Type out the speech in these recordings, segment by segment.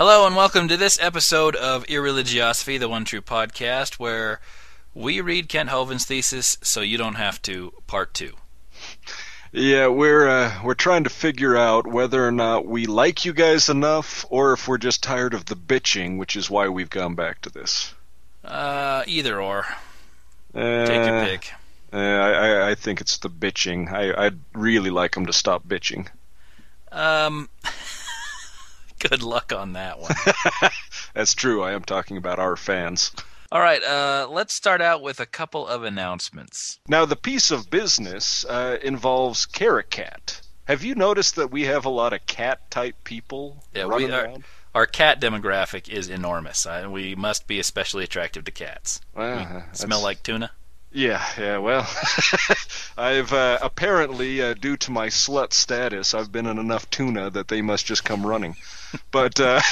Hello and welcome to this episode of Irreligiosophy, the one true podcast, where we read Kent Hovind's thesis so you don't have to, part two. Yeah, we're trying to figure out whether or not we like you guys enough or if we're just tired of the bitching, which is why we've gone back to this. Either or. Take your pick. I think it's the bitching. I'd really like them to stop bitching. Good luck on that one. That's true. I am talking about our fans. All right. Let's start out with a couple of announcements. Now, the piece of business involves Kara Cat. Have you noticed that we have a lot of cat-type people running around? Our cat demographic is enormous. We must be especially attractive to cats. We smell like tuna. Yeah, well, I've apparently, due to my slut status, I've been in enough tuna that they must just come running. But the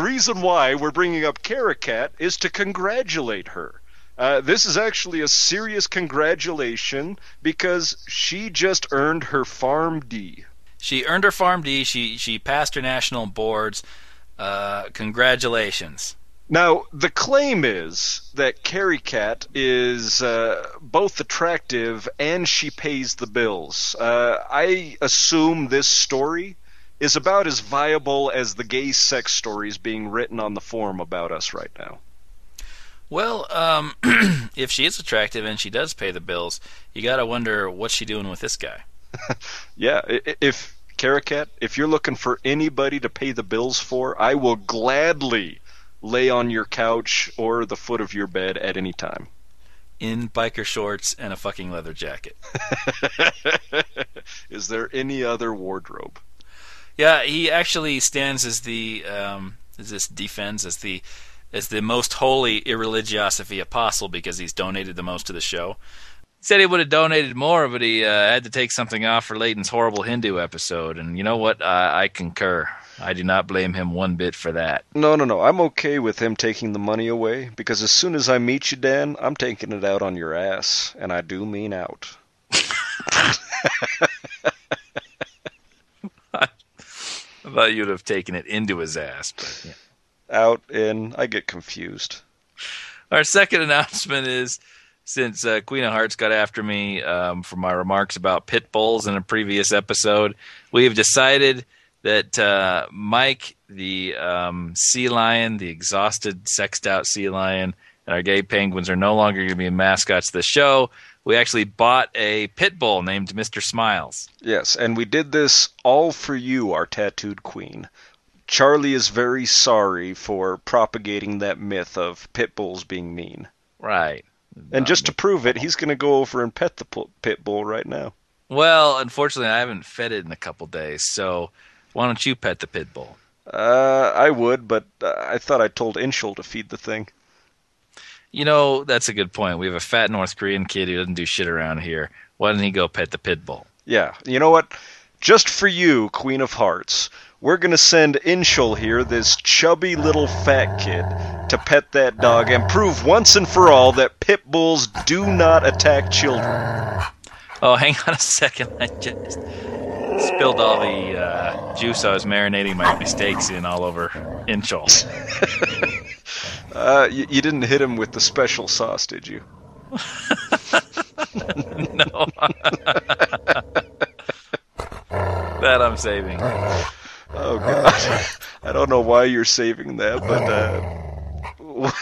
reason why we're bringing up Kara Cat is to congratulate her. This is actually a serious congratulation because she just earned her PharmD. She earned her PharmD. She passed her national boards. Congratulations. Now, the claim is that Carrie Cat is both attractive and she pays the bills. I assume this story is about as viable as the gay sex stories being written on the forum about us right now. Well, if she is attractive and she does pay the bills, you got to wonder what's she doing with this guy. Yeah, if Carrie Cat, if you're looking for anybody to pay the bills for, I will gladly lay on your couch or the foot of your bed at any time. In biker shorts and a fucking leather jacket. Is there any other wardrobe? Yeah, he actually stands as the defends as the most holy irreligiosity apostle because he's donated the most to the show. He said he would have donated more, but he had to take something off for Layton's horrible Hindu episode. And you know what? I concur. I do not blame him one bit for that. No. I'm okay with him taking the money away, because as soon as I meet you, Dan, I'm taking it out on your ass, and I do mean out. I thought you'd have taken it into his ass. But yeah. Out, in, I get confused. Our second announcement is, since Queen of Hearts got after me for my remarks about pit bulls in a previous episode, we have decided that Mike, the sea lion, the exhausted, sexed-out sea lion, and our gay penguins are no longer going to be mascots of the show. We actually bought a pit bull named Mr. Smiles. Yes, and we did this all for you, our tattooed queen. Charlie is very sorry for propagating that myth of pit bulls being mean. Right. And just to prove it, he's going to go over and pet the pit bull right now. Well, unfortunately, I haven't fed it in a couple days, so why don't you pet the pit bull? I would, but I thought I told Inchul to feed the thing. You know, that's a good point. We have a fat North Korean kid who doesn't do shit around here. Why doesn't he go pet the pit bull? Yeah, you know what? Just for you, Queen of Hearts, we're going to send Inchul here, this chubby little fat kid, to pet that dog and prove once and for all that pit bulls do not attack children. Oh, hang on a second. I just spilled all the juice I was marinating my steaks in all over Inchul. You didn't hit him with the special sauce, did you? No. That I'm saving. Oh, God. I don't know why you're saving that, but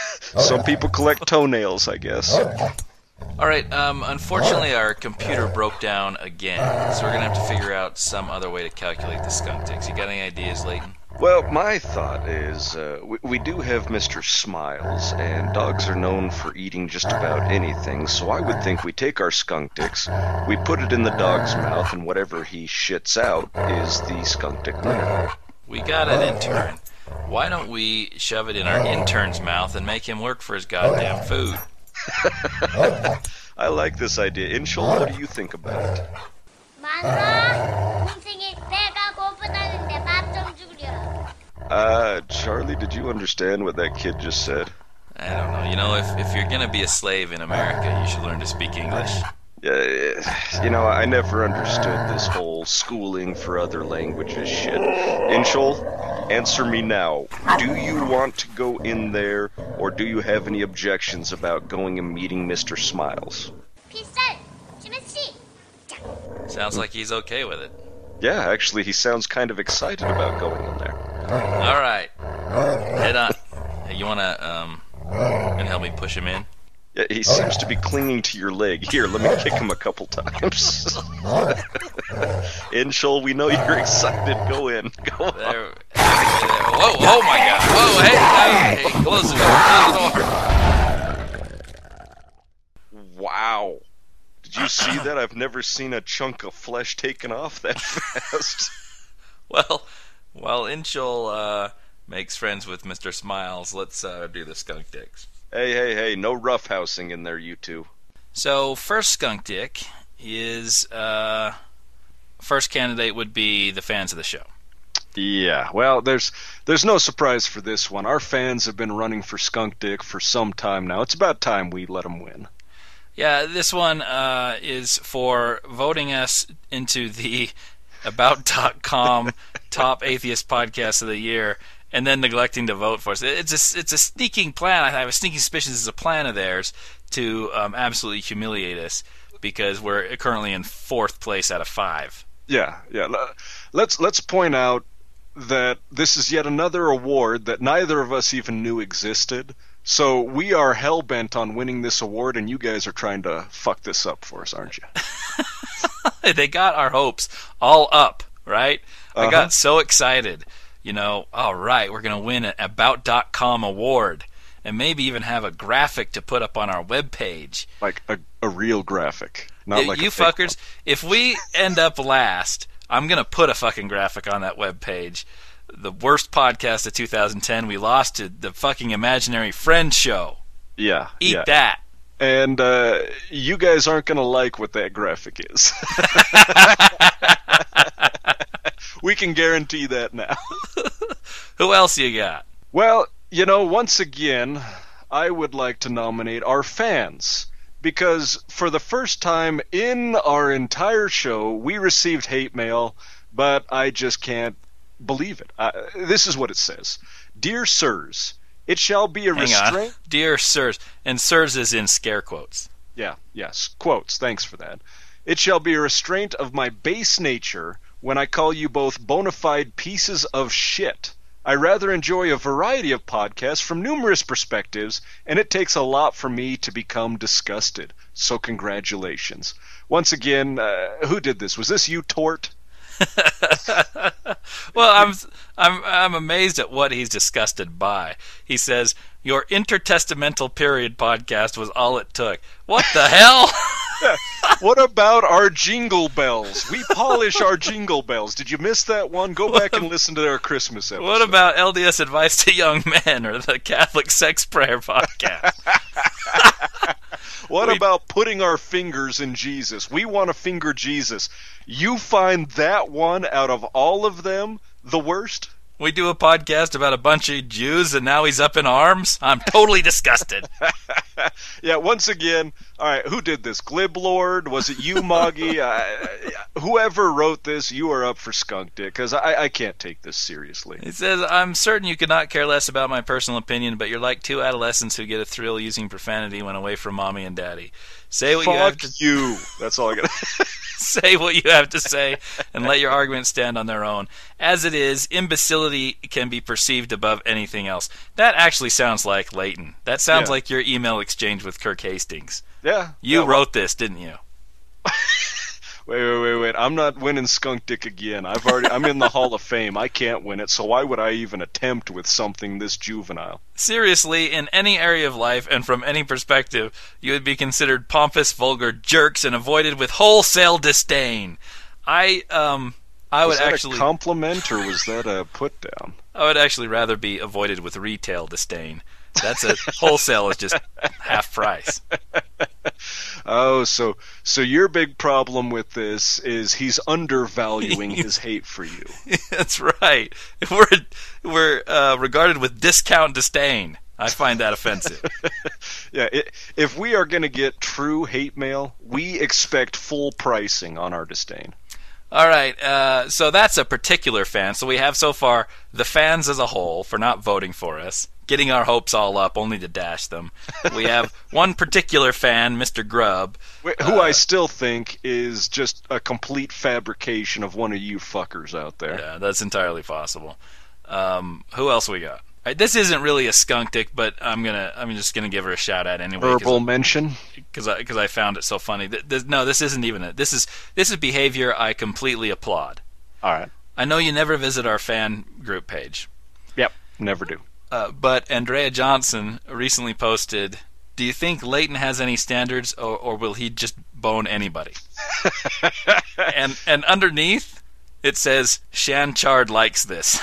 some people collect toenails, I guess. All right, unfortunately our computer broke down again, so we're going to have to figure out some other way to calculate the skunk ticks. You got any ideas, Layton? Well, my thought is we do have Mr. Smiles, and dogs are known for eating just about anything, so I would think we take our skunk ticks, we put it in the dog's mouth, and whatever he shits out is the skunk tick winner. We got an intern. Why don't we shove it in our intern's mouth and make him work for his goddamn food? I like this idea. Inchul, what do you think about it? Charlie, did you understand what that kid just said? I don't know. You know, if you're gonna be a slave in America, you should learn to speak English. You know, I never understood this whole schooling for other languages shit. Inchul, Answer me now. Do you want to go in there, or do you have any objections about going and meeting Mr. Smiles? Sounds like he's okay with it. Yeah, actually, he sounds kind of excited about going in there. All right. Head on. Hey, you want to help me push him in? Yeah, he seems to be clinging to your leg. Here, let me kick him a couple times. Inchul, we know you're excited. Go in. Go on. There, whoa, oh my God. Whoa, hey, close the door. Wow. Did you see that? I've never seen a chunk of flesh taken off that fast. Well, while Inchul makes friends with Mr. Smiles, let's do the skunk dicks. Hey, no roughhousing in there, you two. So, first skunk dick is, first candidate would be the fans of the show. Yeah, well, there's no surprise for this one. Our fans have been running for skunk dick for some time now. It's about time we let them win. Yeah, this one is for voting us into the About.com top atheist podcast of the year, and then neglecting to vote for us. It's a sneaking plan. I have a sneaking suspicion this is a plan of theirs to absolutely humiliate us, because we're currently in 4th place out of 5. Yeah. Let's point out that this is yet another award that neither of us even knew existed. So we are hell bent on winning this award, and you guys are trying to fuck this up for us, aren't you? They got our hopes all up, right? Uh-huh. I got so excited. You know, all right, we're going to win an About.com award and maybe even have a graphic to put up on our webpage. Like a real graphic. Not like you fuckers, if we end up last, I'm going to put a fucking graphic on that webpage. The worst podcast of 2010, we lost to the fucking Imaginary Friend show. Yeah. Eat that. And you guys aren't going to like what that graphic is. We can guarantee that now. Who else you got? Well, you know, once again, I would like to nominate our fans, because for the first time in our entire show, we received hate mail, but I just can't believe it. This is what it says. Dear sirs, it shall be a restraint. Dear sirs, and sirs is in scare quotes. Yeah, yes, quotes. Thanks for that. It shall be a restraint of my base nature when I call you both bona fide pieces of shit. I rather enjoy a variety of podcasts from numerous perspectives, and it takes a lot for me to become disgusted. So congratulations. Once again, who did this? Was this you, Tort? Well, I'm amazed at what he's disgusted by. He says, your intertestamental period podcast was all it took. What the hell? What about our jingle bells? We polish our jingle bells. Did you miss that one? Go back and listen to their Christmas episode. What about LDS Advice to Young Men or the Catholic Sex Prayer podcast? What about putting our fingers in Jesus? We want to finger Jesus. You find that one out of all of them the worst? We do a podcast about a bunch of Jews, and now he's up in arms? I'm totally disgusted. Yeah, once again, all right, who did this? Glib Lord? Was it you, Moggy? Whoever wrote this, you are up for skunk dick, because I can't take this seriously. It says, I'm certain you could not care less about my personal opinion, but you're like two adolescents who get a thrill using profanity when away from mommy and daddy. Say what you have to say. You. That's all I got. Say what you have to say and let your arguments stand on their own. As it is, imbecility can be perceived above anything else. That actually sounds like Leighton. That sounds like your email exchange with Kirk Hastings. Yeah. You wrote this, didn't you? Wait. I'm not winning skunk dick again. I'm in the Hall of Fame. I can't win it, so why would I even attempt with something this juvenile? Seriously, in any area of life and from any perspective, you would be considered pompous, vulgar jerks and avoided with wholesale disdain. Was that a compliment or was that a put down? I would actually rather be avoided with retail disdain. That's a wholesale is just half price. Oh, so your big problem with this is he's undervaluing his hate for you. That's right. We're regarded with discount disdain. I find that offensive. Yeah, if we are going to get true hate mail, we expect full pricing on our disdain. All right, so that's a particular fan. So we have so far the fans as a whole for not voting for us, getting our hopes all up only to dash them. We have one particular fan, Mr. Grubb. Who I still think is just a complete fabrication of one of you fuckers out there. Yeah, that's entirely possible. Who else we got? All right, this isn't really a skunk dick, but I'm just gonna give her a shout out anyway. Verbal mention, because I found it so funny. This is behavior I completely applaud. All right. I know you never visit our fan group page. Yep, never do. But Andrea Johnson recently posted, "Do you think Leighton has any standards, or will he just bone anybody?" and underneath, it says, "Shan Chard likes this."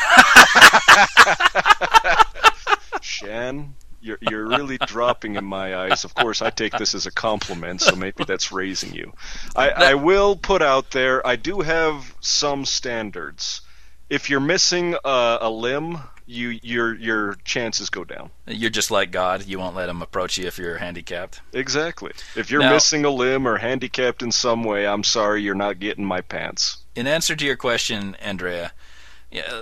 Shan, you're really dropping in my eyes. Of course, I take this as a compliment, so maybe that's raising you. I will put out there, I do have some standards. If you're missing a limb, your chances go down. You're just like God. You won't let him approach you if you're handicapped. Exactly. If you're missing a limb or handicapped in some way, I'm sorry, you're not getting my pants. In answer to your question, Andrea,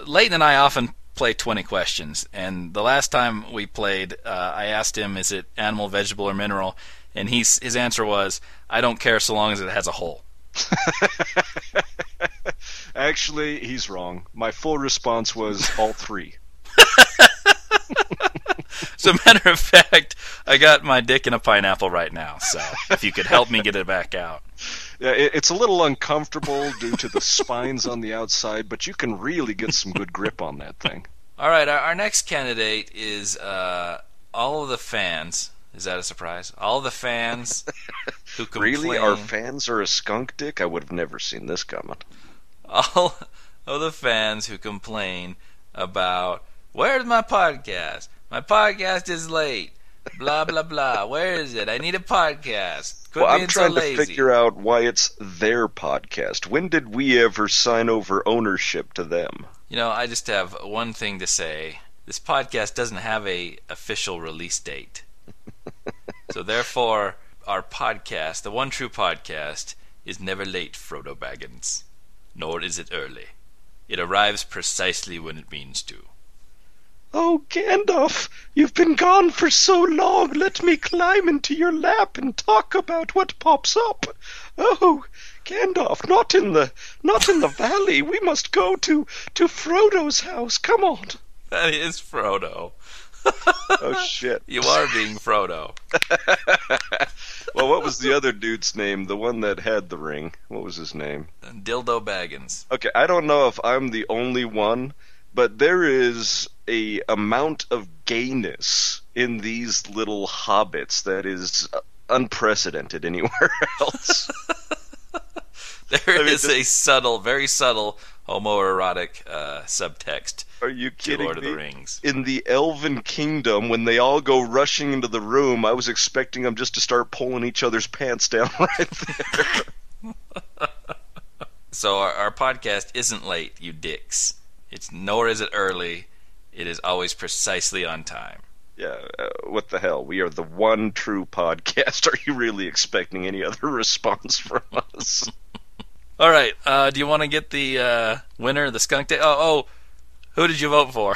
Leighton and I often play 20 questions, and the last time we played, I asked him, is it animal, vegetable, or mineral? And his answer was, I don't care so long as it has a hole. Actually, he's wrong. My full response was all three. As a matter of fact, I got my dick in a pineapple right now, so if you could help me get it back out. Yeah, it's a little uncomfortable due to the spines on the outside, but you can really get some good grip on that thing. All right, our next candidate is all of the fans. Is that a surprise? All the fans who complain. Really? Our fans are a skunk dick? I would have never seen this coming. All of the fans who complain about, where's my podcast? My podcast is late. Blah, blah, blah. Where is it? I need a podcast. Quit being so lazy. Well, I'm trying to figure out why it's their podcast. When did we ever sign over ownership to them? I just have one thing to say. This podcast doesn't have a official release date. So therefore, our podcast, the one true podcast, is never late, Frodo Baggins. Nor is it early. It arrives precisely when it means to. Oh, Gandalf, you've been gone for so long. Let me climb into your lap and talk about what pops up. Oh, Gandalf, not in the valley. We must go to Frodo's house. Come on. That is Frodo. Oh, shit. You are being Frodo. Well, what was the other dude's name? The one that had the ring. What was his name? Dildo Baggins. Okay, I don't know if I'm the only one, but there is a amount of gayness in these little hobbits that is unprecedented anywhere else. There is a subtle, very subtle homoerotic subtext. Are you kidding me? Lord of the Rings. In the Elven Kingdom, when they all go rushing into the room, I was expecting them just to start pulling each other's pants down right there. So our podcast isn't late, you dicks. Nor is it early. It is always precisely on time. Yeah, what the hell? We are the one true podcast. Are you really expecting any other response from us? All right, do you want to get the winner, the skunk day? Oh, who did you vote for?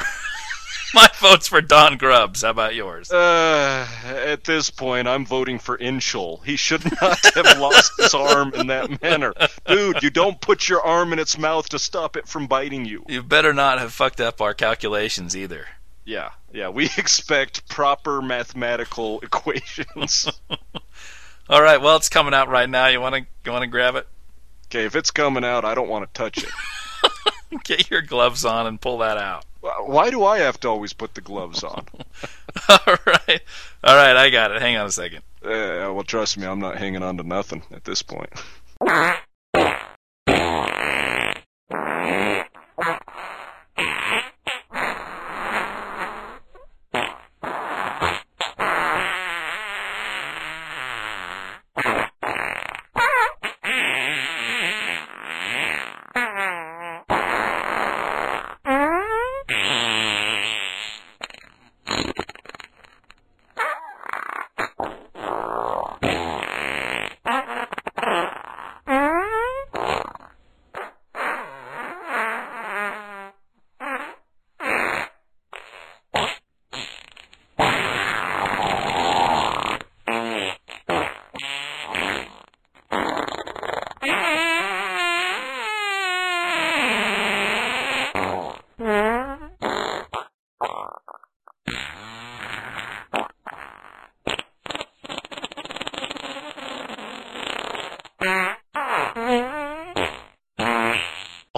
My vote's for Don Grubbs. How about yours? At this point, I'm voting for Inchul. He should not have lost his arm in that manner. Dude, you don't put your arm in its mouth to stop it from biting you. You better not have fucked up our calculations either. Yeah, we expect proper mathematical equations. All right, well, it's coming out right now. You want to grab it? Okay, if it's coming out, I don't want to touch it. Get your gloves on and pull that out. Why do I have to always put the gloves on? All right, I got it. Hang on a second. Well, trust me, I'm not hanging on to nothing at this point.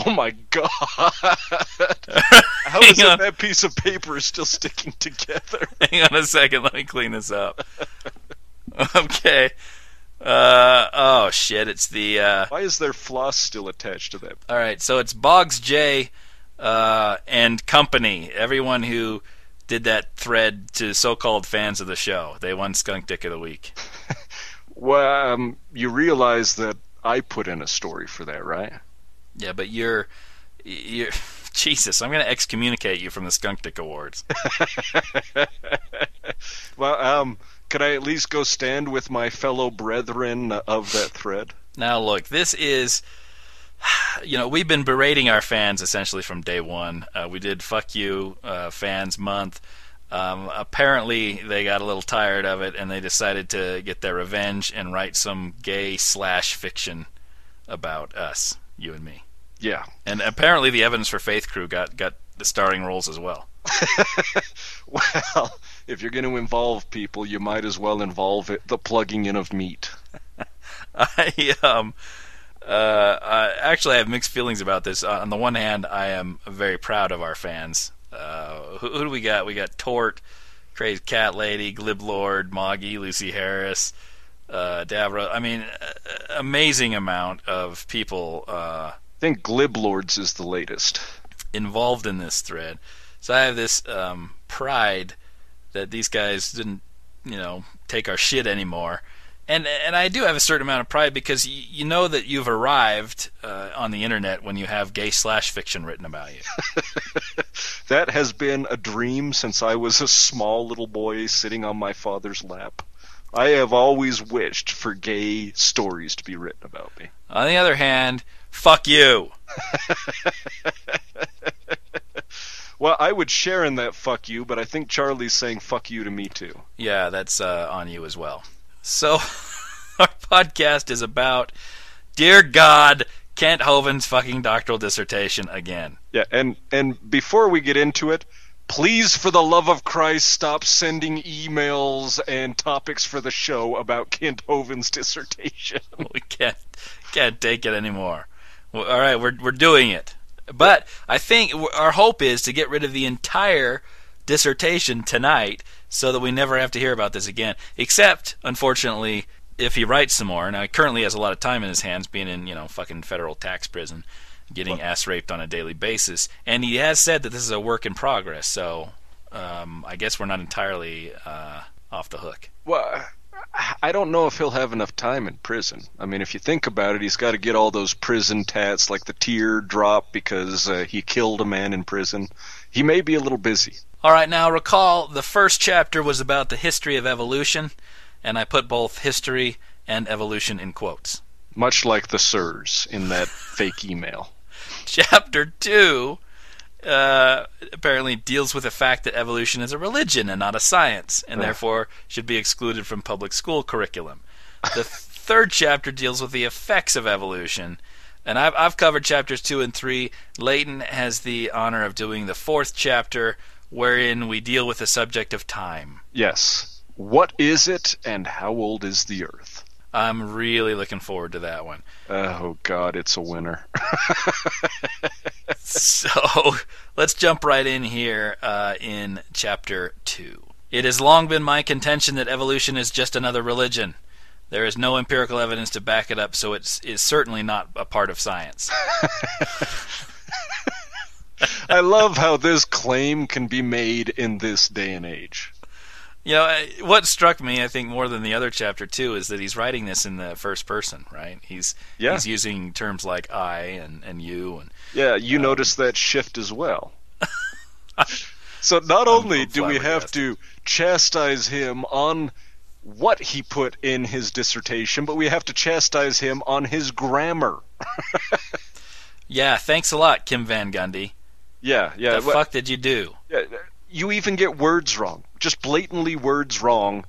Oh my God! How is it that piece of paper is still sticking together? Hang on a second, let me clean this up. Okay. Oh shit! It's the. Why is there floss still attached to that? All right, so it's Boggs J and company. Everyone who did that thread to so-called fans of the show. They won Skunk Dick of the Week. Well, you realize that I put in a story for that, right? Yeah, but you're Jesus, I'm going to excommunicate you from the Skunk Dick Awards. Well, could I at least go stand with my fellow brethren of that thread? Now, look, this is... You know, we've been berating our fans essentially from day one. We did Fuck You Fans Month. Apparently, they got a little tired of it, and they decided to get their revenge and write some gay/fiction about us, you and me. Yeah. And apparently the Evidence for Faith crew got the starring roles as well. Well, if you're going to involve people, you might as well involve the plugging in of meat. I actually have mixed feelings about this. On the one hand, I am very proud of our fans. Who do we got? We got Tort, Crazy Cat Lady, Glib Lord, Moggy, Lucy Harris, Davro. I mean, amazing amount of people. I think Glib Lords is the latest. Involved in this thread. So I have this pride that these guys didn't, you know, take our shit anymore. And I do have a certain amount of pride because you know that you've arrived on the internet when you have gay/fiction written about you. That has been a dream since I was a small little boy sitting on my father's lap. I have always wished for gay stories to be written about me. On the other hand, fuck you. Well, I would share in that fuck you, but I think Charlie's saying fuck you to me too. Yeah, that's on you as well. So, our podcast is about, dear God, Kent Hovind's fucking doctoral dissertation again. Yeah, and before we get into it, please, for the love of Christ, stop sending emails and topics for the show about Kent Hovind's dissertation. We can't take it anymore. All right, we're doing it. But I think our hope is to get rid of the entire dissertation tonight, so that we never have to hear about this again. Except, unfortunately, if he writes some more. Now, he currently has a lot of time in his hands, being in, you know, fucking federal tax prison, getting ass-raped on a daily basis. And he has said that this is a work in progress, so I guess we're not entirely off the hook. Well, I don't know if he'll have enough time in prison. I mean, if you think about it, he's got to get all those prison tats, like the teardrop because he killed a man in prison. He may be a little busy. All right, now recall the first chapter was about the history of evolution, and I put both history and evolution in quotes. Much like the sirs in that fake email. Chapter 2 apparently deals with the fact that evolution is a religion and not a science, and therefore should be excluded from public school curriculum. The third chapter deals with the effects of evolution. And I've covered chapters 2 and 3. Leighton has the honor of doing the fourth chapter, wherein we deal with the subject of time. Yes. What is it, and how old is the Earth? I'm really looking forward to that one. Oh, God, it's a winner. So, let's jump right in here in Chapter 2. It has long been my contention that evolution is just another religion. There is no empirical evidence to back it up, so it is certainly not a part of science. I love how this claim can be made in this day and age. You know, what struck me, I think, more than the other chapter, too, is that he's writing this in the first person, right? He's using terms like I and you. And yeah, you noticed that shift as well. So not only do we have to chastise him on what he put in his dissertation, but we have to chastise him on his grammar. Yeah, thanks a lot, Kim Van Gundy. Yeah. The fuck did you do? Yeah, you even get words wrong. Just blatantly words wrong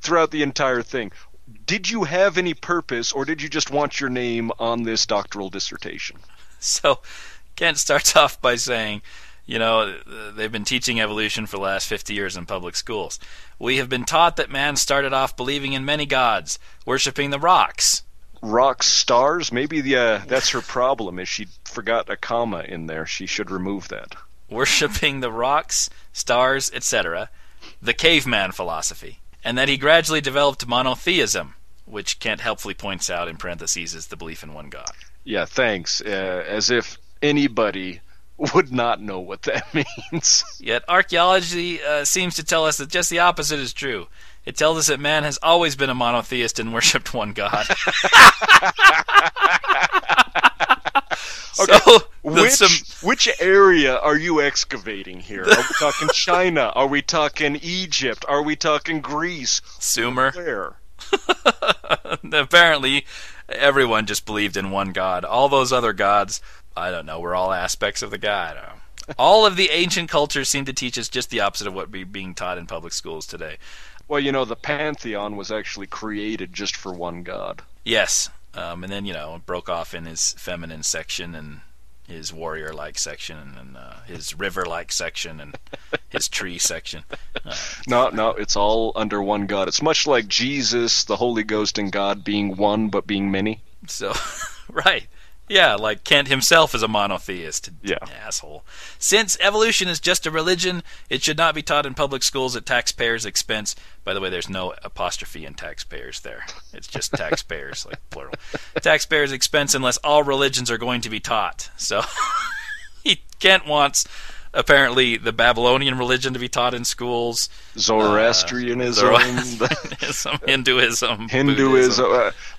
throughout the entire thing. Did you have any purpose, or did you just want your name on this doctoral dissertation? So, Kent starts off by saying, you know, they've been teaching evolution for the last 50 years in public schools. We have been taught that man started off believing in many gods, worshipping the rocks. Rock stars? Maybe that's her problem, is she forgot a comma in there. She should remove that. Worshipping the rocks, stars, etc., the caveman philosophy, and that he gradually developed monotheism, which Kent helpfully points out in parentheses is the belief in one God. Yeah, thanks. As if anybody would not know what that means. Yet archaeology seems to tell us that just the opposite is true. It tells us that man has always been a monotheist and worshipped one God. Okay. So, which area are you excavating here? Are we talking China? Are we talking Egypt? Are we talking Greece? Sumer. Where? Apparently, everyone just believed in one God. All those other gods, I don't know, were all aspects of the God. All of the ancient cultures seem to teach us just the opposite of what we're being taught in public schools today. Well, you know, the pantheon was actually created just for one God. Yes. And then, you know, broke off in his feminine section and his warrior-like section and his river-like section and his tree section. No, it's all under one God. It's much like Jesus, the Holy Ghost, and God being one but being many. So, right. Yeah, like Kent himself is a monotheist. Yeah. Asshole. Since evolution is just a religion, it should not be taught in public schools at taxpayers' expense. By the way, there's no apostrophe in taxpayers there. It's just taxpayers, like plural. Taxpayers' expense unless all religions are going to be taught. So Kent wants, apparently, the Babylonian religion to be taught in schools. Zoroastrianism, Hinduism.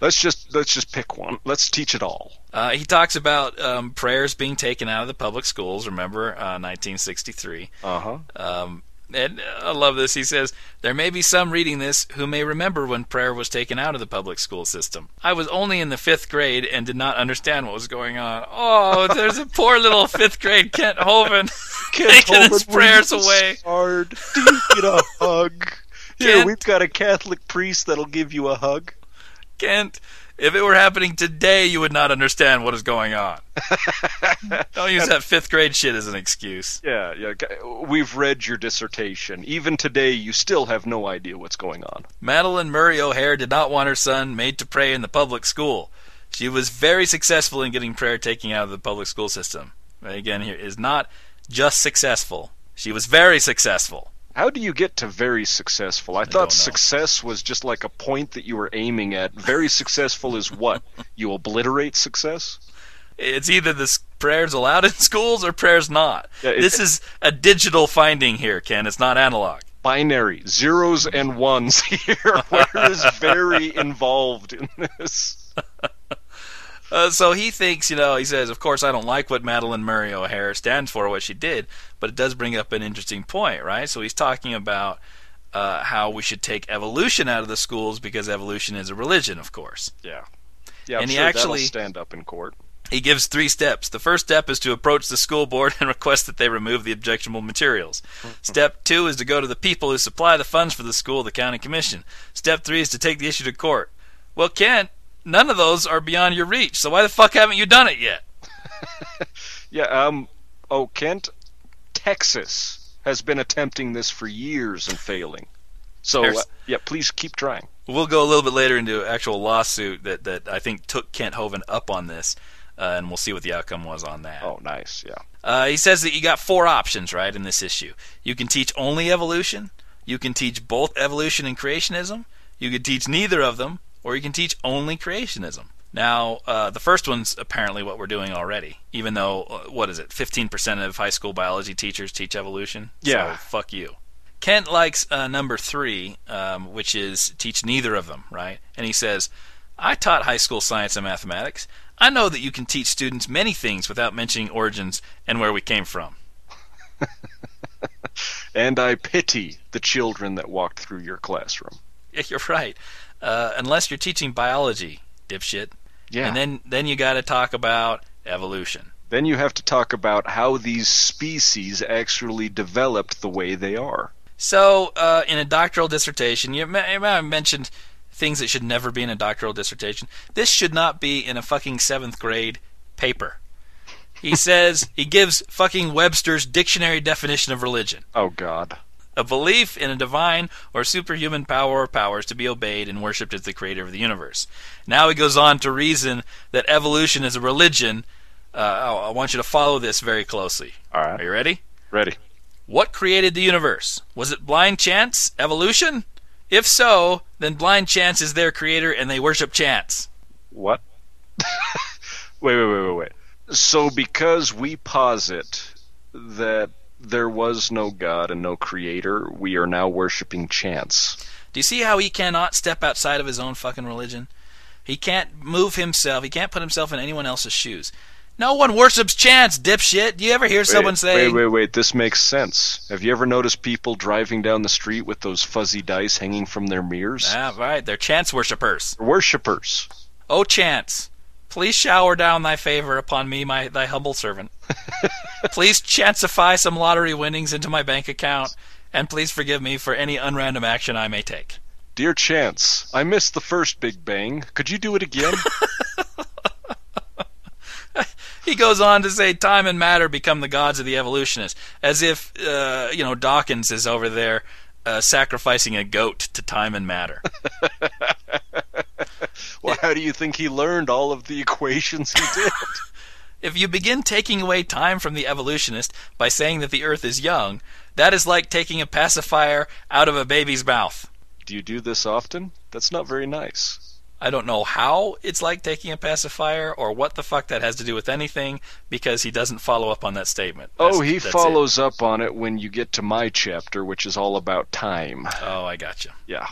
Let's just pick one. Let's teach it all. He talks about prayers being taken out of the public schools, remember, 1963. Uh-huh. And I love this. He says, "There may be some reading this who may remember when prayer was taken out of the public school system. I was only in the 5th grade and did not understand what was going on." Oh, there's a poor little 5th grade Kent Hovind taking his prayers away. Hard. Do you get a hug? Here, we've got a Catholic priest that'll give you a hug. Kent, if it were happening today, you would not understand what is going on. Don't use that 5th grade shit as an excuse. Yeah. We've read your dissertation. Even today, you still have no idea what's going on. Madeline Murray O'Hare did not want her son made to pray in the public school. She was very successful in getting prayer taken out of the public school system. Again, here is not just successful. She was very successful. How do you get to very successful? I thought success was just like a point that you were aiming at. Very successful is what? You obliterate success? It's either this prayers allowed in schools or prayers not. Yeah, this is a digital finding here, Ken. It's not analog. Binary. Zeros and ones here. Where is very involved in this? So he thinks, you know, he says, "Of course I don't like what Madeline Murray O'Hare stands for, what she did, but it does bring up an interesting point," right? So he's talking about how we should take evolution out of the schools because evolution is a religion, of course. Yeah. Yeah, I'm sure that'll stand up in court. He gives 3 steps. The first step is to approach the school board and request that they remove the objectionable materials. Step 2 is to go to the people who supply the funds for the school, the county commission. Step 3 is to take the issue to court. Well, Kent, none of those are beyond your reach, so why the fuck haven't you done it yet? Kent, Texas has been attempting this for years and failing. So, please keep trying. We'll go a little bit later into an actual lawsuit that I think took Kent Hovind up on this, and we'll see what the outcome was on that. Oh, nice, yeah. He says that you got 4 options, right, in this issue. You can teach only evolution, you can teach both evolution and creationism, you can teach neither of them, or you can teach only creationism. Now, the first one's apparently what we're doing already, even though, 15% of high school biology teachers teach evolution? Yeah. So, fuck you. Kent likes number 3, which is teach neither of them, right? And he says, "I taught high school science and mathematics. I know that you can teach students many things without mentioning origins and where we came from." And I pity the children that walked through your classroom. Yeah, you're right. Unless you're teaching biology, dipshit. Yeah. And then you got to talk about evolution. Then you have to talk about how these species actually developed the way they are. So, in a doctoral dissertation, you mentioned things that should never be in a doctoral dissertation. This should not be in a fucking 7th grade paper. He says, he gives fucking Webster's dictionary definition of religion. Oh, God. "A belief in a divine or superhuman power or powers to be obeyed and worshipped as the creator of the universe." Now he goes on to reason that evolution is a religion, I want you to follow this very closely. All right. Are you ready? Ready. What created the universe? Was it blind chance? Evolution? If so, then blind chance is their creator and they worship chance. What? Wait. So because we posit that there was no God and no creator, we are now worshiping chance. Do you see how he cannot step outside of his own fucking religion? He can't move himself. He can't put himself in anyone else's shoes. No one worships chance, dipshit. Do you ever hear someone say... Wait, this makes sense. Have you ever noticed people driving down the street with those fuzzy dice hanging from their mirrors? Ah, right. They're chance worshippers. Worshippers. Oh, chance. Please shower down thy favor upon me, thy humble servant. Please chancify some lottery winnings into my bank account, and please forgive me for any unrandom action I may take. Dear Chance, I missed the first Big Bang. Could you do it again? He goes on to say, time and matter become the gods of the evolutionists, as if, Dawkins is over there sacrificing a goat to time and matter. Well, how do you think he learned all of the equations he did? If you begin taking away time from the evolutionist by saying that the Earth is young, that is like taking a pacifier out of a baby's mouth. Do you do this often? That's not very nice. I don't know how it's like taking a pacifier or what the fuck that has to do with anything, because he doesn't follow up on that statement. He follows up on it when you get to my chapter, which is all about time. Oh, I gotcha. Yeah.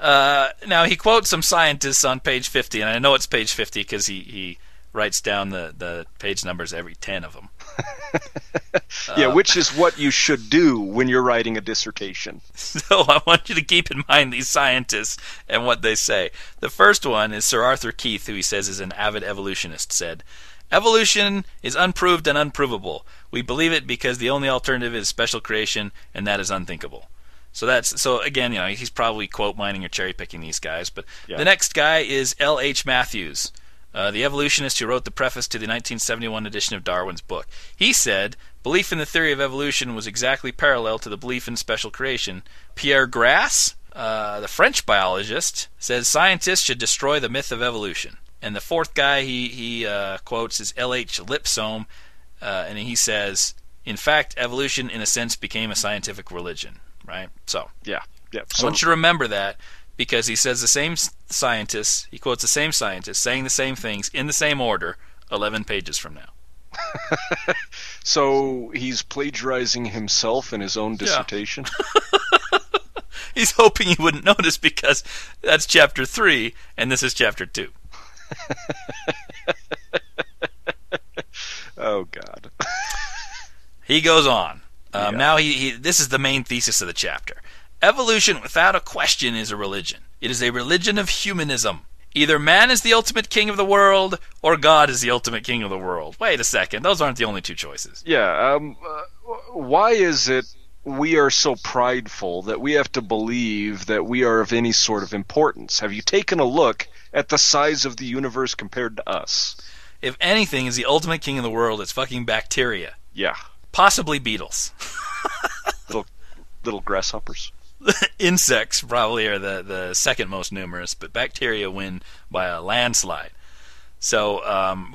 Now, he quotes some scientists on page 50, and I know it's page 50 because he writes down the page numbers every 10 of them. Which is what you should do when you're writing a dissertation. So I want you to keep in mind these scientists and what they say. The first one is Sir Arthur Keith, who he says is an avid evolutionist, said, "Evolution is unproved and unprovable. We believe it because the only alternative is special creation, and that is unthinkable." So again, he's probably quote mining or cherry picking these guys. But The next guy is L.H. Matthews, the evolutionist who wrote the preface to the 1971 edition of Darwin's book. He said belief in the theory of evolution was exactly parallel to the belief in special creation. Pierre Grassé, the French biologist, says scientists should destroy the myth of evolution. And the fourth guy he quotes is L.H. Lipscomb, and he says, in fact, evolution in a sense became a scientific religion. Right? So, yeah. So, I want you to remember that, because he says the same scientists, he quotes the same scientists saying the same things in the same order 11 pages from now. So he's plagiarizing himself in his own dissertation? Yeah. He's hoping you wouldn't notice, because that's chapter 3 and this is chapter 2. Oh, God. He goes on. Now this is the main thesis of the chapter. Evolution, without a question, is a religion. It is a religion of humanism. Either man is the ultimate king of the world, or God is the ultimate king of the world. Wait a second. Those aren't the only two choices. Yeah. Why is it we are so prideful that we have to believe that we are of any sort of importance? Have you taken a look at the size of the universe compared to us? If anything is the ultimate king of the world, it's fucking bacteria. Yeah. Possibly beetles. little grasshoppers. Insects probably are the second most numerous, but bacteria win by a landslide. So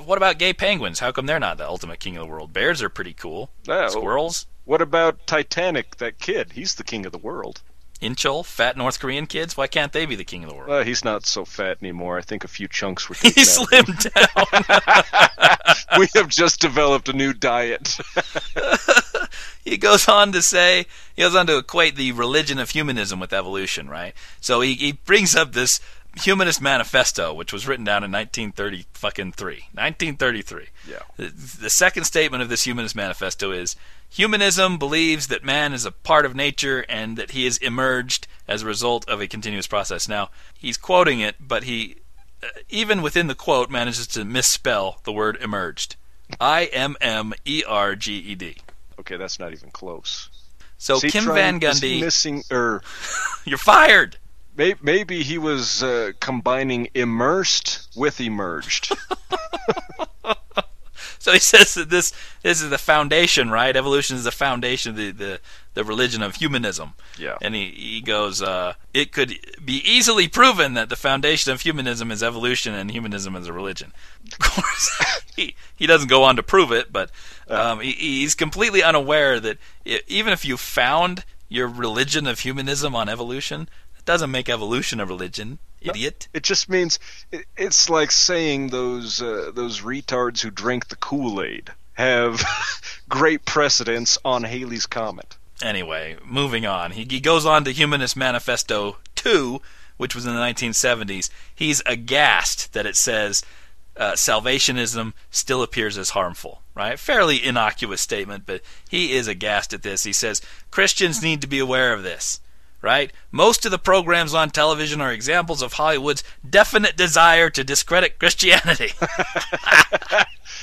what about gay penguins? How come they're not the ultimate king of the world? Bears are pretty cool. Squirrels. What about Titanic, that kid? He's the king of the world. Inchul, fat North Korean kids? Why can't they be the king of the world? He's not so fat anymore. I think a few chunks were taken. He slimmed down. We have just developed a new diet. He goes on to say, he goes on to equate the religion of humanism with evolution, right? So he brings up this Humanist Manifesto, which was written down in 1933. Yeah. The second statement of this Humanist Manifesto is, humanism believes that man is a part of nature and that he is emerged as a result of a continuous process. Now, he's quoting it, but he, even within the quote, manages to misspell the word emerged. I-M-M-E-R-G-E-D. Okay, that's not even close. So Kim Van Gundy... You're fired! Maybe he was combining immersed with emerged. So he says that this is the foundation, right? Evolution is the foundation of the religion of humanism. Yeah. And he goes, it could be easily proven that the foundation of humanism is evolution and humanism is a religion. Of course, he doesn't go on to prove it, but he's completely unaware that even if you found your religion of humanism on evolution, it doesn't make evolution a religion. Idiot. It just means it's like saying those retards who drank the Kool-Aid have great precedence on Halley's Comet. Anyway, moving on. He goes on to Humanist Manifesto 2, which was in the 1970s. He's aghast that it says salvationism still appears as harmful, right? Fairly innocuous statement, but he is aghast at this. He says, Christians need to be aware of this. Right? Most of the programs on television are examples of Hollywood's definite desire to discredit Christianity.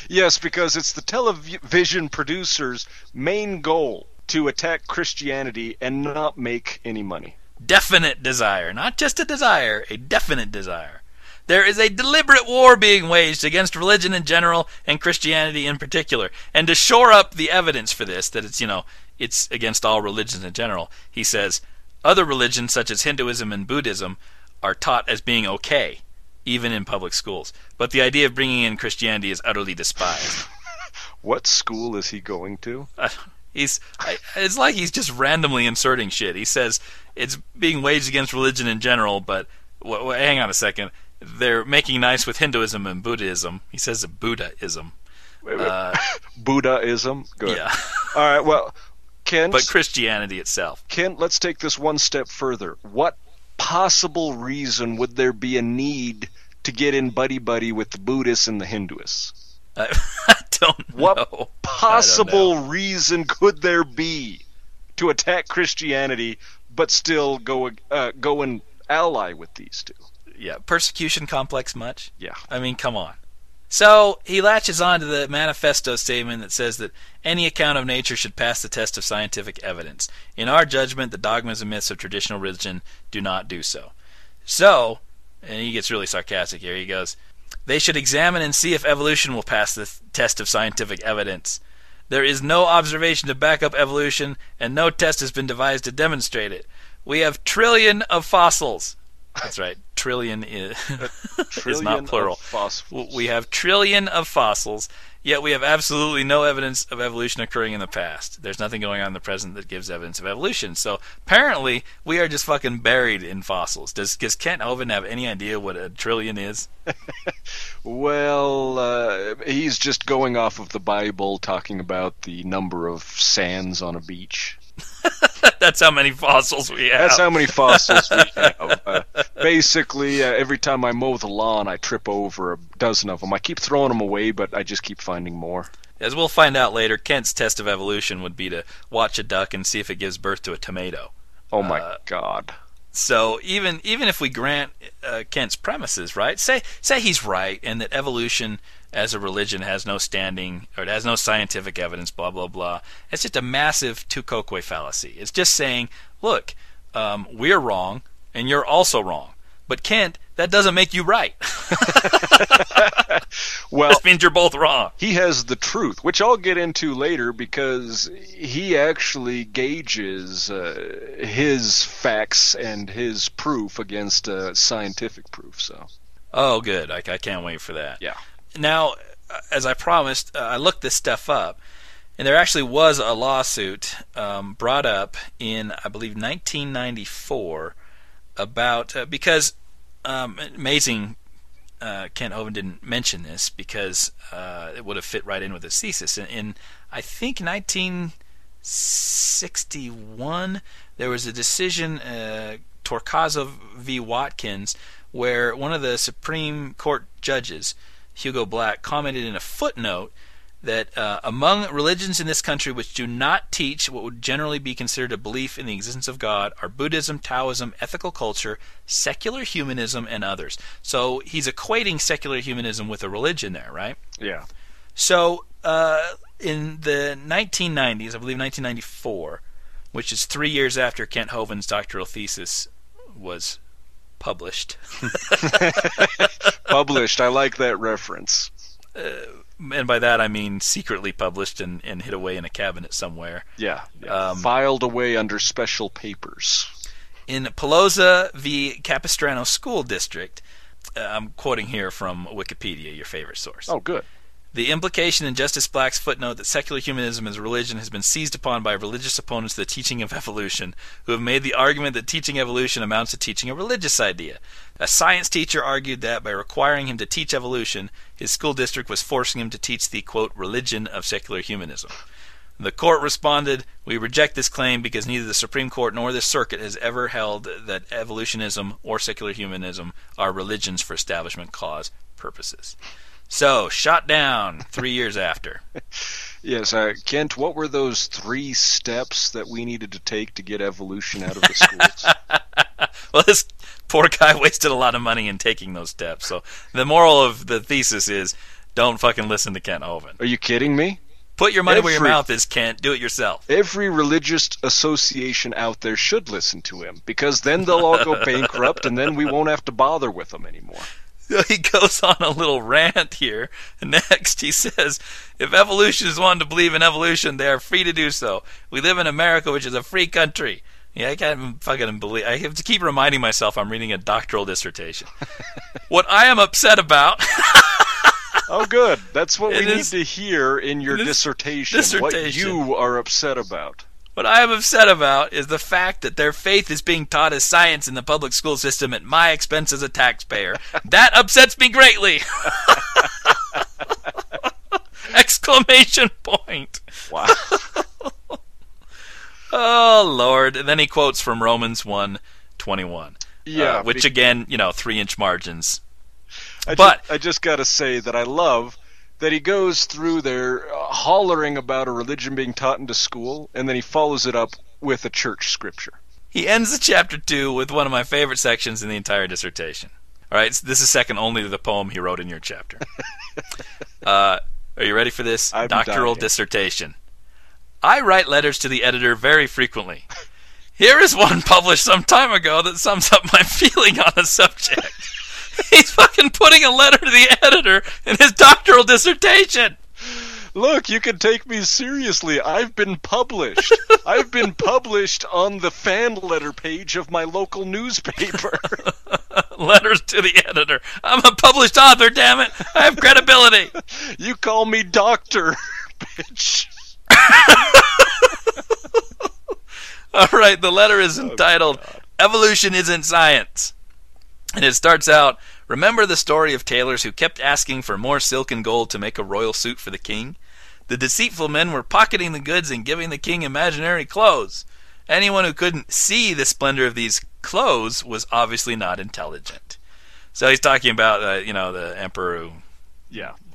Yes, because it's the television producer's main goal to attack Christianity and not make any money. Definite desire. Not just a desire, a definite desire. There is a deliberate war being waged against religion in general and Christianity in particular. And to shore up the evidence for this, that it's, you know, it's against all religions in general, he says, other religions, such as Hinduism and Buddhism, are taught as being okay, even in public schools. But the idea of bringing in Christianity is utterly despised. What school is he going to? It's like he's just randomly inserting shit. He says it's being waged against religion in general, but hang on a second. They're making nice with Hinduism and Buddhism. He says Buddhaism. Wait. Buddhaism? Good. Yeah. All right, well... Kent, but Christianity itself. Kent, let's take this one step further. What possible reason would there be a need to get in buddy-buddy with the Buddhists and the Hinduists? I don't know. What possible reason could there be to attack Christianity but still go and ally with these two? Yeah, persecution complex much? Yeah. I mean, come on. So he latches on to the manifesto statement that says that any account of nature should pass the test of scientific evidence. In our judgment, the dogmas and myths of traditional religion do not do so. So, and he gets really sarcastic here, he goes, they should examine and see if evolution will pass the test of scientific evidence. There is no observation to back up evolution, and no test has been devised to demonstrate it. We have trillion of fossils. That's right. Trillion is not plural. We have trillion of fossils, yet we have absolutely no evidence of evolution occurring in the past. There's nothing going on in the present that gives evidence of evolution. So apparently we are just fucking buried in fossils. Does Kent Hovind have any idea what a trillion is? Well, he's just going off of the Bible talking about the number of sands on a beach. That's how many fossils we have. That's how many fossils we have. Basically, every time I mow the lawn, I trip over a dozen of them. I keep throwing them away, but I just keep finding more. As we'll find out later, Kent's test of evolution would be to watch a duck and see if it gives birth to a tomato. Oh, my God. So even if we grant Kent's premises, right, say he's right and that evolution as a religion has no standing, or it has no scientific evidence, blah, blah, blah. It's just a massive Tukokwe fallacy. It's just saying, look, we're wrong, and you're also wrong. But Kent, that doesn't make you right. Well, this means you're both wrong. He has the truth, which I'll get into later, because he actually gauges his facts and his proof against scientific proof. So. Oh, good. I can't wait for that. Yeah. Now, as I promised, I looked this stuff up, and there actually was a lawsuit brought up in, I believe, 1994 about because amazing Kent Hovind didn't mention this because it would have fit right in with his thesis. In I think 1961, there was a decision, Torcaso v. Watkins, where one of the Supreme Court judges, Hugo Black, commented in a footnote that among religions in this country which do not teach what would generally be considered a belief in the existence of God are Buddhism, Taoism, ethical culture, secular humanism, and others. So he's equating secular humanism with a religion there, right? Yeah. So in the 1990s, I believe 1994, which is 3 years after Kent Hovind's doctoral thesis was published. I like that reference. and by that I mean secretly published and hid away in a cabinet somewhere. Yeah. Filed away under special papers. In Pelosa v. Capistrano School District, I'm quoting here from Wikipedia, your favorite source. Oh, good. The implication in Justice Black's footnote that secular humanism as a religion has been seized upon by religious opponents to the teaching of evolution, who have made the argument that teaching evolution amounts to teaching a religious idea. A science teacher argued that by requiring him to teach evolution, his school district was forcing him to teach the, quote, religion of secular humanism. The court responded, "We reject this claim because neither the Supreme Court nor this circuit has ever held that evolutionism or secular humanism are religions for establishment cause purposes." So, shot down 3 years after. Yes, Kent, what were those 3 steps that we needed to take to get evolution out of the schools? Well, this poor guy wasted a lot of money in taking those steps. So the moral of the thesis is, don't fucking listen to Kent Hovind. Are you kidding me? Put your money where your mouth is, Kent. Do it yourself. Every religious association out there should listen to him, because then they'll all go bankrupt, and then we won't have to bother with them anymore. He goes on a little rant here. Next, he says, if evolutionists wanted to believe in evolution, they are free to do so. We live in America, which is a free country. Yeah, I can't fucking believe... I have to keep reminding myself I'm reading a doctoral dissertation. What I am upset about... Oh, good. That's what we need to hear in your dissertation. What you are upset about. What I am upset about is the fact that their faith is being taught as science in the public school system at my expense as a taxpayer. That upsets me greatly! Exclamation point! Wow. Oh, Lord. And then he quotes from Romans 1:21. Yeah. Which, again, 3-inch margins. I just got to say that I love... that he goes through there hollering about a religion being taught into school, and then he follows it up with a church scripture. He ends the chapter 2 with one of my favorite sections in the entire dissertation. All right, so this is second only to the poem he wrote in your chapter. Are you ready for this? I'm doctoral dissertation. I write letters to the editor very frequently. Here is one published some time ago that sums up my feeling on a subject. He's fucking putting a letter to the editor in his doctoral dissertation. Look, you can take me seriously. I've been published. I've been published on the fan letter page of my local newspaper. Letters to the editor. I'm a published author, damn it. I have credibility. You call me doctor, bitch. All right, the letter is entitled, Evolution Isn't Science. And it starts out, remember the story of tailors who kept asking for more silk and gold to make a royal suit for the king? The deceitful men were pocketing the goods and giving the king imaginary clothes. Anyone who couldn't see the splendor of these clothes was obviously not intelligent. So he's talking about, the emperor who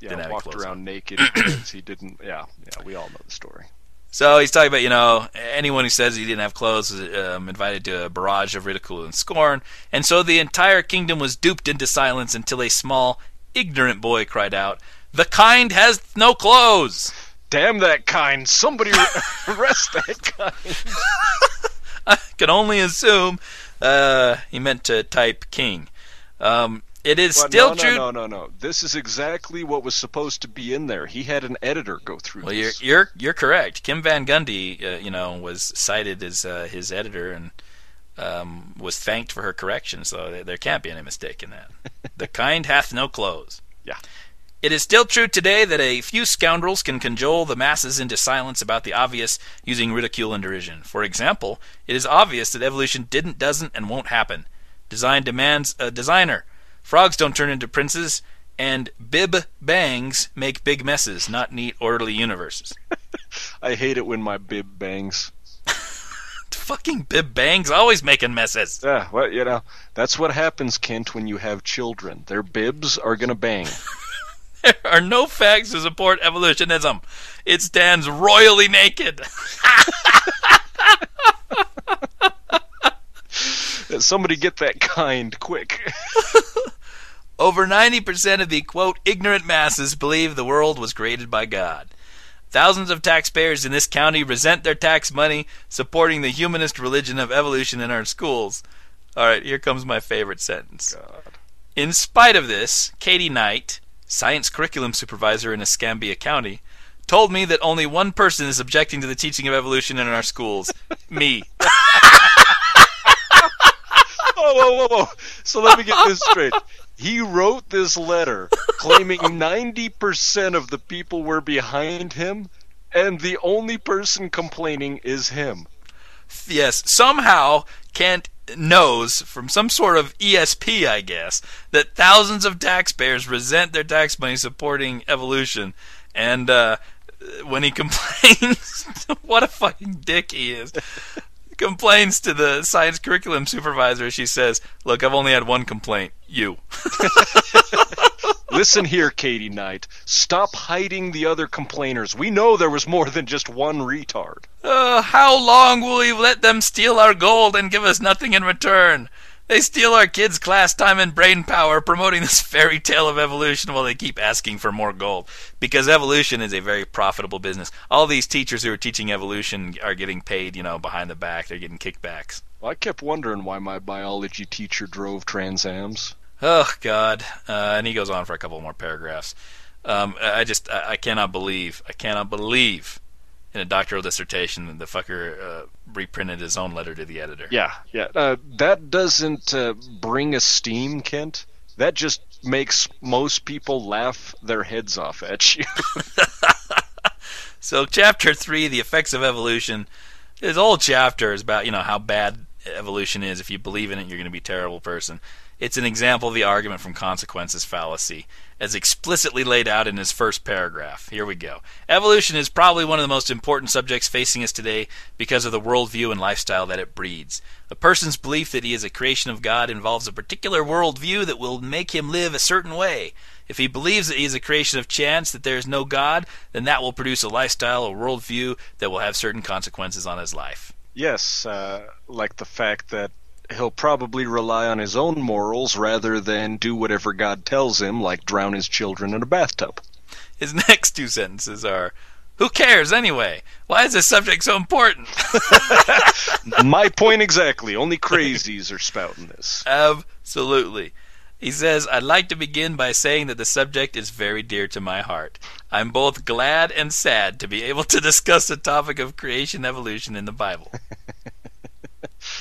didn't walked around naked because he didn't. Yeah, we all know the story. So he's talking about, anyone who says he didn't have clothes was invited to a barrage of ridicule and scorn. And so the entire kingdom was duped into silence until a small, ignorant boy cried out, "The kind has no clothes!" Damn that kind! Somebody arrest that kind! I can only assume he meant to type king. It is true. No. This is exactly what was supposed to be in there. He had an editor go through this. You're correct. Kim Van Gundy, was cited as his editor and was thanked for her correction. So there can't be any mistake in that. The kind hath no clothes. Yeah. It is still true today that a few scoundrels can cajole the masses into silence about the obvious using ridicule and derision. For example, it is obvious that evolution didn't, doesn't, and won't happen. Design demands a designer. Frogs don't turn into princes, and bib bangs make big messes, not neat, orderly universes. I hate it when my bib bangs. Fucking bib bangs, always making messes. Yeah, well, that's what happens, Kent, when you have children. Their bibs are going to bang. There are no facts to support evolutionism. It stands royally naked. Somebody get that kind quick. Over 90% of the, quote, ignorant masses believe the world was created by God. Thousands of taxpayers in this county resent their tax money supporting the humanist religion of evolution in our schools. All right, here comes my favorite sentence. God. In spite of this, Katie Knight, science curriculum supervisor in Escambia County, told me that only one person is objecting to the teaching of evolution in our schools. Me. Whoa. So let me get this straight. He wrote this letter claiming 90% of the people were behind him, and the only person complaining is him. Yes, somehow Kent knows from some sort of ESP, I guess, that thousands of taxpayers resent their tax money supporting evolution, and when he complains, what a fucking dick he is. Complains to the science curriculum supervisor. She says, "Look, I've only had one complaint. You." Listen here, Katie Knight. Stop hiding the other complainers. We know there was more than just one retard. How long will we let them steal our gold and give us nothing in return? They steal our kids' class time and brain power, promoting this fairy tale of evolution while they keep asking for more gold. Because evolution is a very profitable business. All these teachers who are teaching evolution are getting paid, behind the back. They're getting kickbacks. Well, I kept wondering why my biology teacher drove Trans Ams. Oh, God. And he goes on for a couple more paragraphs. I cannot believe in a doctoral dissertation, the fucker reprinted his own letter to the editor. Yeah. That doesn't bring esteem, Kent. That just makes most people laugh their heads off at you. So Chapter 3, The Effects of Evolution. This whole chapter is about, how bad evolution is. If you believe in it, you're going to be a terrible person. It's an example of the argument from consequences fallacy, as explicitly laid out in his first paragraph. Here we go. Evolution is probably one of the most important subjects facing us today because of the worldview and lifestyle that it breeds. A person's belief that he is a creation of God involves a particular worldview that will make him live a certain way. If he believes that he is a creation of chance, that there is no God, then that will produce a lifestyle or worldview that will have certain consequences on his life. Yes, like the fact that he'll probably rely on his own morals rather than do whatever God tells him, like drown his children in a bathtub. His next two sentences are, "Who cares anyway? Why is this subject so important?" My point exactly. Only crazies are spouting this. Absolutely. He says, "I'd like to begin by saying that the subject is very dear to my heart. I'm both glad and sad to be able to discuss the topic of creation and evolution in the Bible."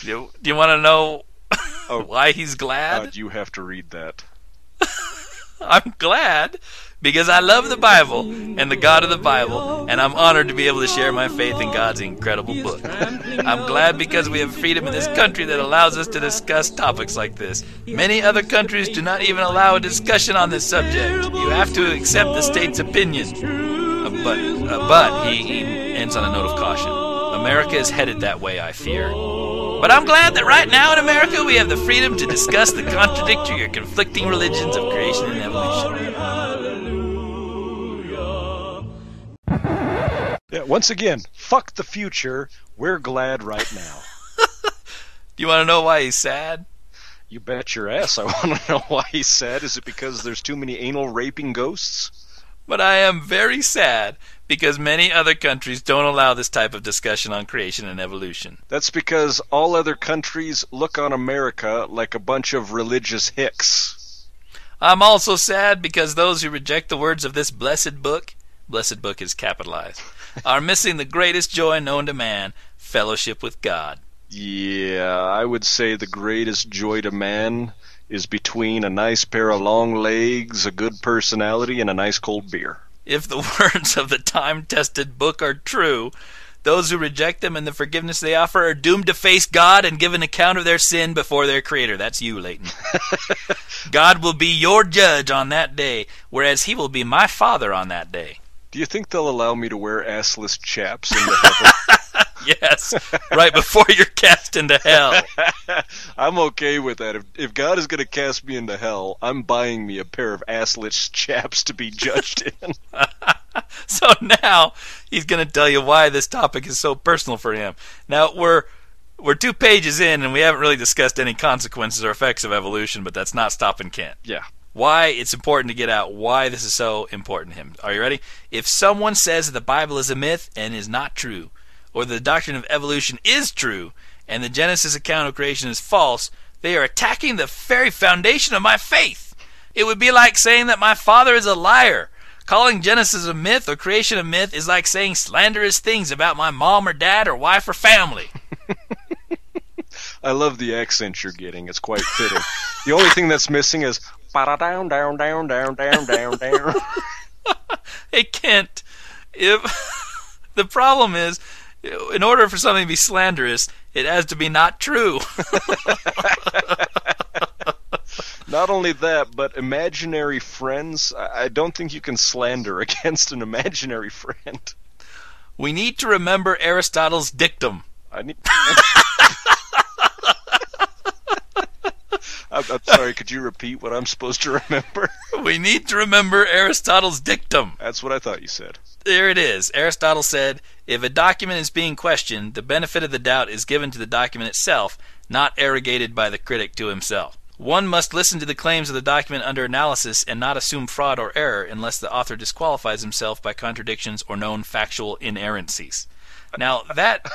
Do you want to know why he's glad? You have to read that. I'm glad because I love the Bible and the God of the Bible, and I'm honored to be able to share my faith in God's incredible book. I'm glad because we have freedom in this country that allows us to discuss topics like this. Many other countries do not even allow a discussion on this subject. You have to accept the state's opinion. But he ends on a note of caution. America is headed that way, I fear. But I'm glad that right now in America we have the freedom to discuss the contradictory or conflicting religions of creation and evolution. Yeah, once again, fuck the future. We're glad right now. Do you want to know why he's sad? You bet your ass I want to know why he's sad. Is it because there's too many anal raping ghosts? But I am very sad because many other countries don't allow this type of discussion on creation and evolution. That's because all other countries look on America like a bunch of religious hicks. I'm also sad because those who reject the words of this blessed book is capitalized, are missing the greatest joy known to man, fellowship with God. Yeah, I would say the greatest joy to man is between a nice pair of long legs, a good personality, and a nice cold beer. If the words of the time-tested book are true, those who reject them and the forgiveness they offer are doomed to face God and give an account of their sin before their Creator. That's you, Leighton. God will be your judge on that day, whereas he will be my father on that day. Do you think they'll allow me to wear assless chaps in the heaven? Yes, right before you're cast into hell. I'm okay with that. If God is going to cast me into hell, I'm buying me a pair of assless chaps to be judged in. So now he's going to tell you why this topic is so personal for him. Now we're 2 pages in, and we haven't really discussed any consequences or effects of evolution, but that's not stopping Kent. Yeah. Why it's important to get out, why this is so important to him. Are you ready? If someone says that the Bible is a myth and is not true, or the doctrine of evolution is true, and the Genesis account of creation is false, they are attacking the very foundation of my faith. It would be like saying that my father is a liar. Calling Genesis a myth or creation a myth is like saying slanderous things about my mom or dad or wife or family. I love the accent you're getting. It's quite fitting. The only thing that's missing is ba-da-down, down, down, down, down, down, down. Hey, Kent, if the problem is, in order for something to be slanderous, it has to be not true. Not only that, but imaginary friends, I don't think you can slander against an imaginary friend. We need to remember Aristotle's dictum. I'm sorry, could you repeat what I'm supposed to remember? We need to remember Aristotle's dictum. That's what I thought you said. There it is. Aristotle said, if a document is being questioned, the benefit of the doubt is given to the document itself, not arrogated by the critic to himself. One must listen to the claims of the document under analysis and not assume fraud or error unless the author disqualifies himself by contradictions or known factual inerrancies. Now, that...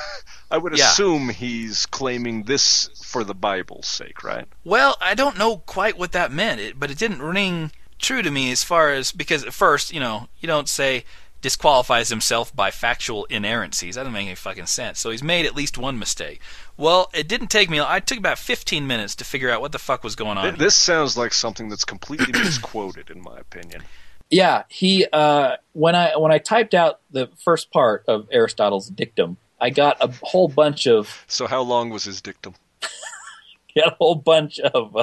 I would assume he's claiming this for the Bible's sake, right? Well, I don't know quite what that meant, but it didn't ring true to me as far as... Because at first, you don't say disqualifies himself by factual inerrancies. That doesn't make any fucking sense. So he's made at least one mistake. Well, it didn't take me... I took about 15 minutes to figure out what the fuck was going on. This sounds like something that's completely misquoted, in my opinion. Yeah, he... when I typed out the first part of Aristotle's dictum, I got a whole bunch of... So how long was his dictum? Got a whole bunch of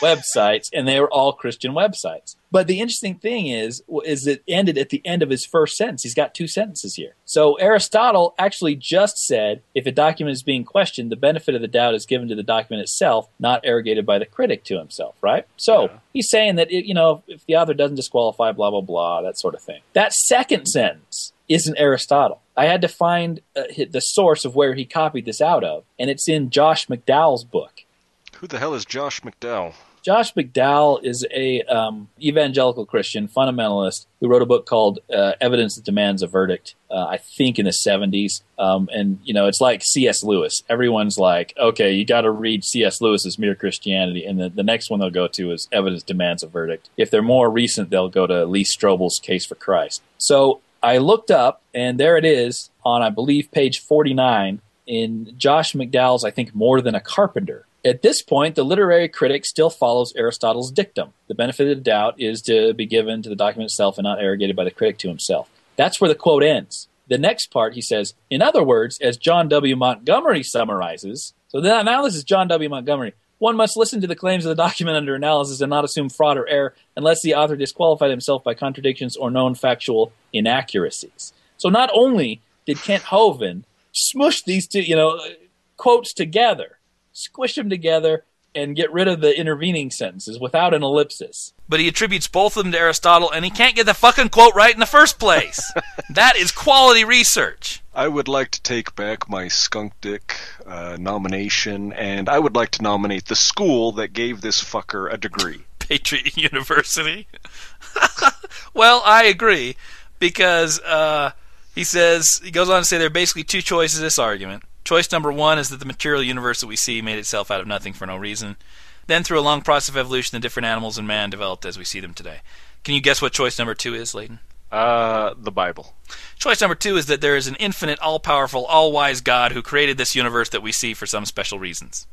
websites, and they were all Christian websites. But the interesting thing is it ended at the end of his first sentence. He's got two sentences here. So Aristotle actually just said, if a document is being questioned, the benefit of the doubt is given to the document itself, not arrogated by the critic to himself, right? So he's saying that, if the author doesn't disqualify, blah, blah, blah, that sort of thing. That second sentence isn't Aristotle. I had to find the source of where he copied this out of, and it's in Josh McDowell's book. Who the hell is Josh McDowell? Josh McDowell is a evangelical Christian fundamentalist who wrote a book called Evidence that Demands a Verdict, I think in the 70s. It's like C.S. Lewis. Everyone's like, okay, you got to read C.S. Lewis's Mere Christianity, and the next one they'll go to is Evidence Demands a Verdict. If they're more recent, they'll go to Lee Strobel's Case for Christ. So I looked up, and there it is on, I believe, page 49 in Josh McDowell's, I think, More Than a Carpenter. At this point, the literary critic still follows Aristotle's dictum. The benefit of the doubt is to be given to the document itself and not arrogated by the critic to himself. That's where the quote ends. The next part, he says, in other words, as John W. Montgomery summarizes, so now this is John W. Montgomery, one must listen to the claims of the document under analysis and not assume fraud or error unless the author disqualified himself by contradictions or known factual inaccuracies. So not only did Kent Hovind smush these two, quotes together, squish them together, and get rid of the intervening sentences without an ellipsis. But he attributes both of them to Aristotle, and he can't get the fucking quote right in the first place. That is quality research. I would like to take back my skunk dick nomination, and I would like to nominate the school that gave this fucker a degree. Patriot University? Well, I agree, because he goes on to say there are basically two choices in this argument. Choice number one is that the material universe that we see made itself out of nothing for no reason. Then through a long process of evolution, the different animals and man developed as we see them today. Can you guess what choice number two is, Layton? The Bible. Choice number two is that there is an infinite, all-powerful, all-wise God who created this universe that we see for some special reasons.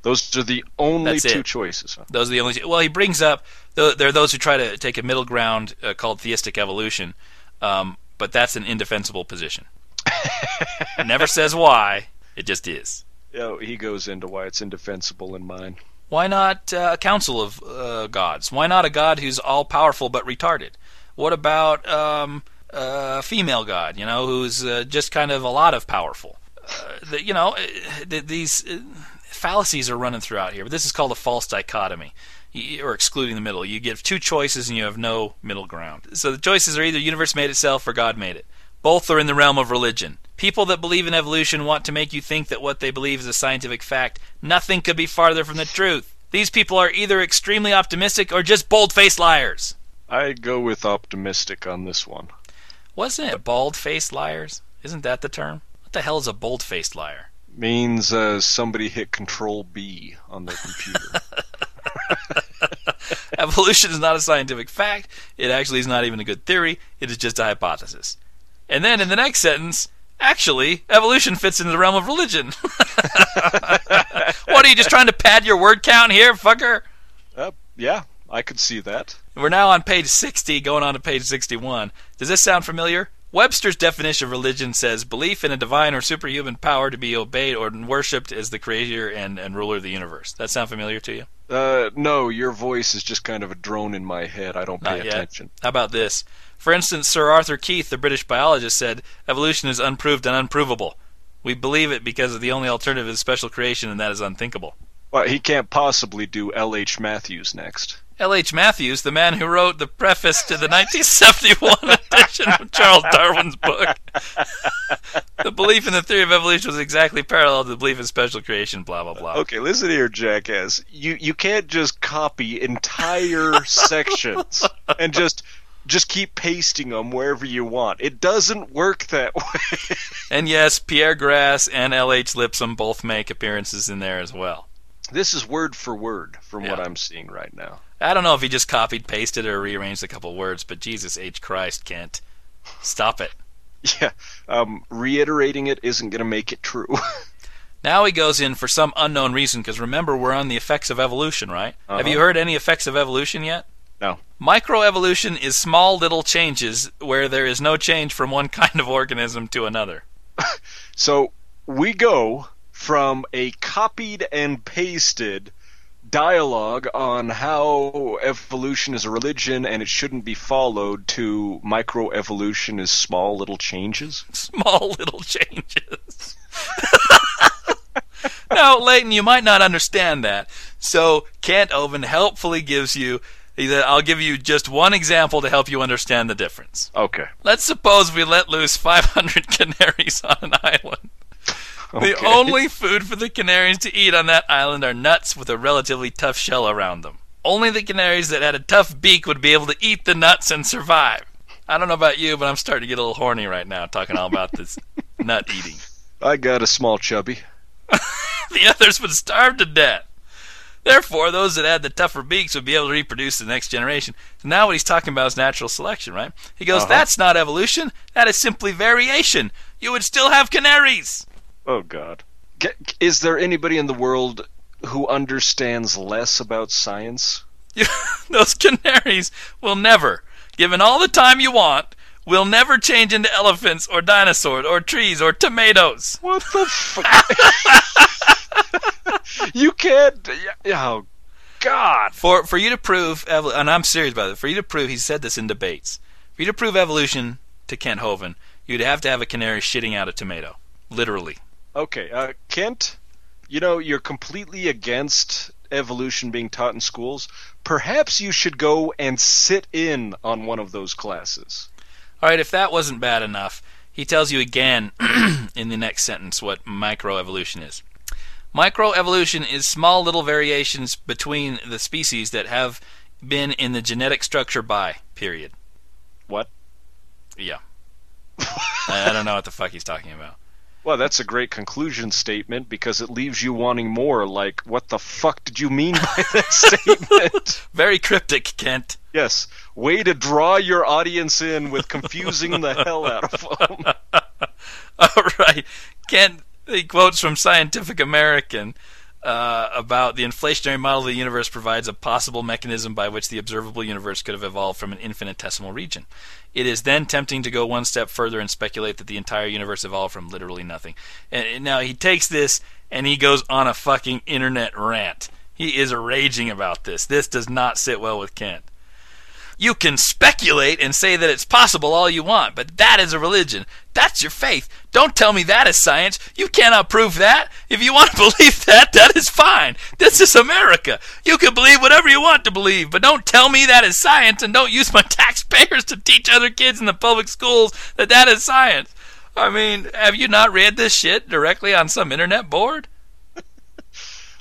Those are the only two choices. Huh? Those are the only two. Well, he brings up, there are those who try to take a middle ground called theistic evolution, but that's an indefensible position. Never says why. It just is. Oh, he goes into why it's indefensible in mine. Why not a council of gods? Why not a god who's all-powerful but retarded? What about a female god, who's just kind of a lot of powerful? These fallacies are running throughout here. But this is called a false dichotomy, or excluding the middle. You give two choices and you have no middle ground. So the choices are either universe made itself or God made it. Both are in the realm of religion. People that believe in evolution want to make you think that what they believe is a scientific fact. Nothing could be farther from the truth. These people are either extremely optimistic or just bold-faced liars. I go with optimistic on this one. Wasn't it bald-faced liars? Isn't that the term? What the hell is a bold-faced liar? Means somebody hit Control-B on their computer. Evolution is not a scientific fact. It actually is not even a good theory. It is just a hypothesis. And then in the next sentence, actually, evolution fits into the realm of religion. What, are you just trying to pad your word count here, fucker? Yeah, I could see that. We're now on page 60, going on to page 61. Does this sound familiar? Webster's definition of religion says, belief in a divine or superhuman power to be obeyed or worshipped as the creator and ruler of the universe. That sound familiar to you? No, your voice is just kind of a drone in my head. I don't pay attention. How about this? For instance, Sir Arthur Keith, the British biologist, said, evolution is unproved and unprovable. We believe it because the only alternative is special creation, and that is unthinkable. Well, he can't possibly do L.H. Matthews next. L.H. Matthews, the man who wrote the preface to the 1971 edition of Charles Darwin's book. The belief in the theory of evolution was exactly parallel to the belief in special creation, blah, blah, blah. Okay, listen here, jackass. You can't just copy entire sections and just keep pasting them wherever you want. It doesn't work that way. And yes, Pierre Grassé and L.H. Lipsum both make appearances in there as well. This is word for word from what I'm seeing right now. I don't know if he just copied, pasted, or rearranged a couple words, but Jesus H. Christ, Kent. Stop it. Yeah, reiterating it isn't going to make it true. Now he goes in for some unknown reason, because remember, we're on the effects of evolution, right? Uh-huh. Have you heard any effects of evolution yet? No. Microevolution is small little changes where there is no change from one kind of organism to another. So we go from a copied and pasted dialogue on how evolution is a religion and it shouldn't be followed to microevolution is small little changes. Small little changes. No, Leighton, you might not understand that. So Kent Hovind helpfully gives you... He said, I'll give you just one example to help you understand the difference. Okay. Let's suppose we let loose 500 canaries on an island. Okay. The only food for the canaries to eat on that island are nuts with a relatively tough shell around them. Only the canaries that had a tough beak would be able to eat the nuts and survive. I don't know about you, but I'm starting to get a little horny right now talking all about this nut eating. I got a small chubby. The others would starve to death. Therefore, those that had the tougher beaks would be able to reproduce the next generation. So now what he's talking about is natural selection, right? He goes, That's not evolution. That is simply variation. You would still have canaries. Oh, God. Is there anybody in the world who understands less about science? Those canaries will never, given all the time you want, will never change into elephants or dinosaurs or trees or tomatoes. What the fuck? You can't... Oh, God. For you to prove... And I'm serious about it. For you to prove... He said this in debates. For you to prove evolution to Kent Hovind, you'd have to have a canary shitting out a tomato. Literally. Okay, Kent, you know, you're completely against evolution being taught in schools. Perhaps you should go and sit in on one of those classes. All right, if that wasn't bad enough, he tells you again in the next sentence what microevolution is. Microevolution is small little variations between the species that have been in the genetic structure by, period. What? Yeah. I don't know what the fuck he's talking about. Well, that's a great conclusion statement because it leaves you wanting more, like, what the fuck did you mean by that statement? Very cryptic, Kent. Yes. Way to draw your audience in with confusing the hell out of them. All right. Kent, he quotes from Scientific American about the inflationary model of the universe provides a possible mechanism by which the observable universe could have evolved from an infinitesimal region. It is then tempting to go one step further and speculate that the entire universe evolved from literally nothing. And now he takes this and he goes on a fucking internet rant. He is raging about this. This does not sit well with Kent. You can speculate and say that it's possible all you want, but that is a religion. That's your faith. Don't tell me that is science. You cannot prove that. If you want to believe that, that is fine. This is America. You can believe whatever you want to believe, but don't tell me that is science, and don't use my taxpayers to teach other kids in the public schools that that is science. I mean, have you not read this shit directly on some internet board?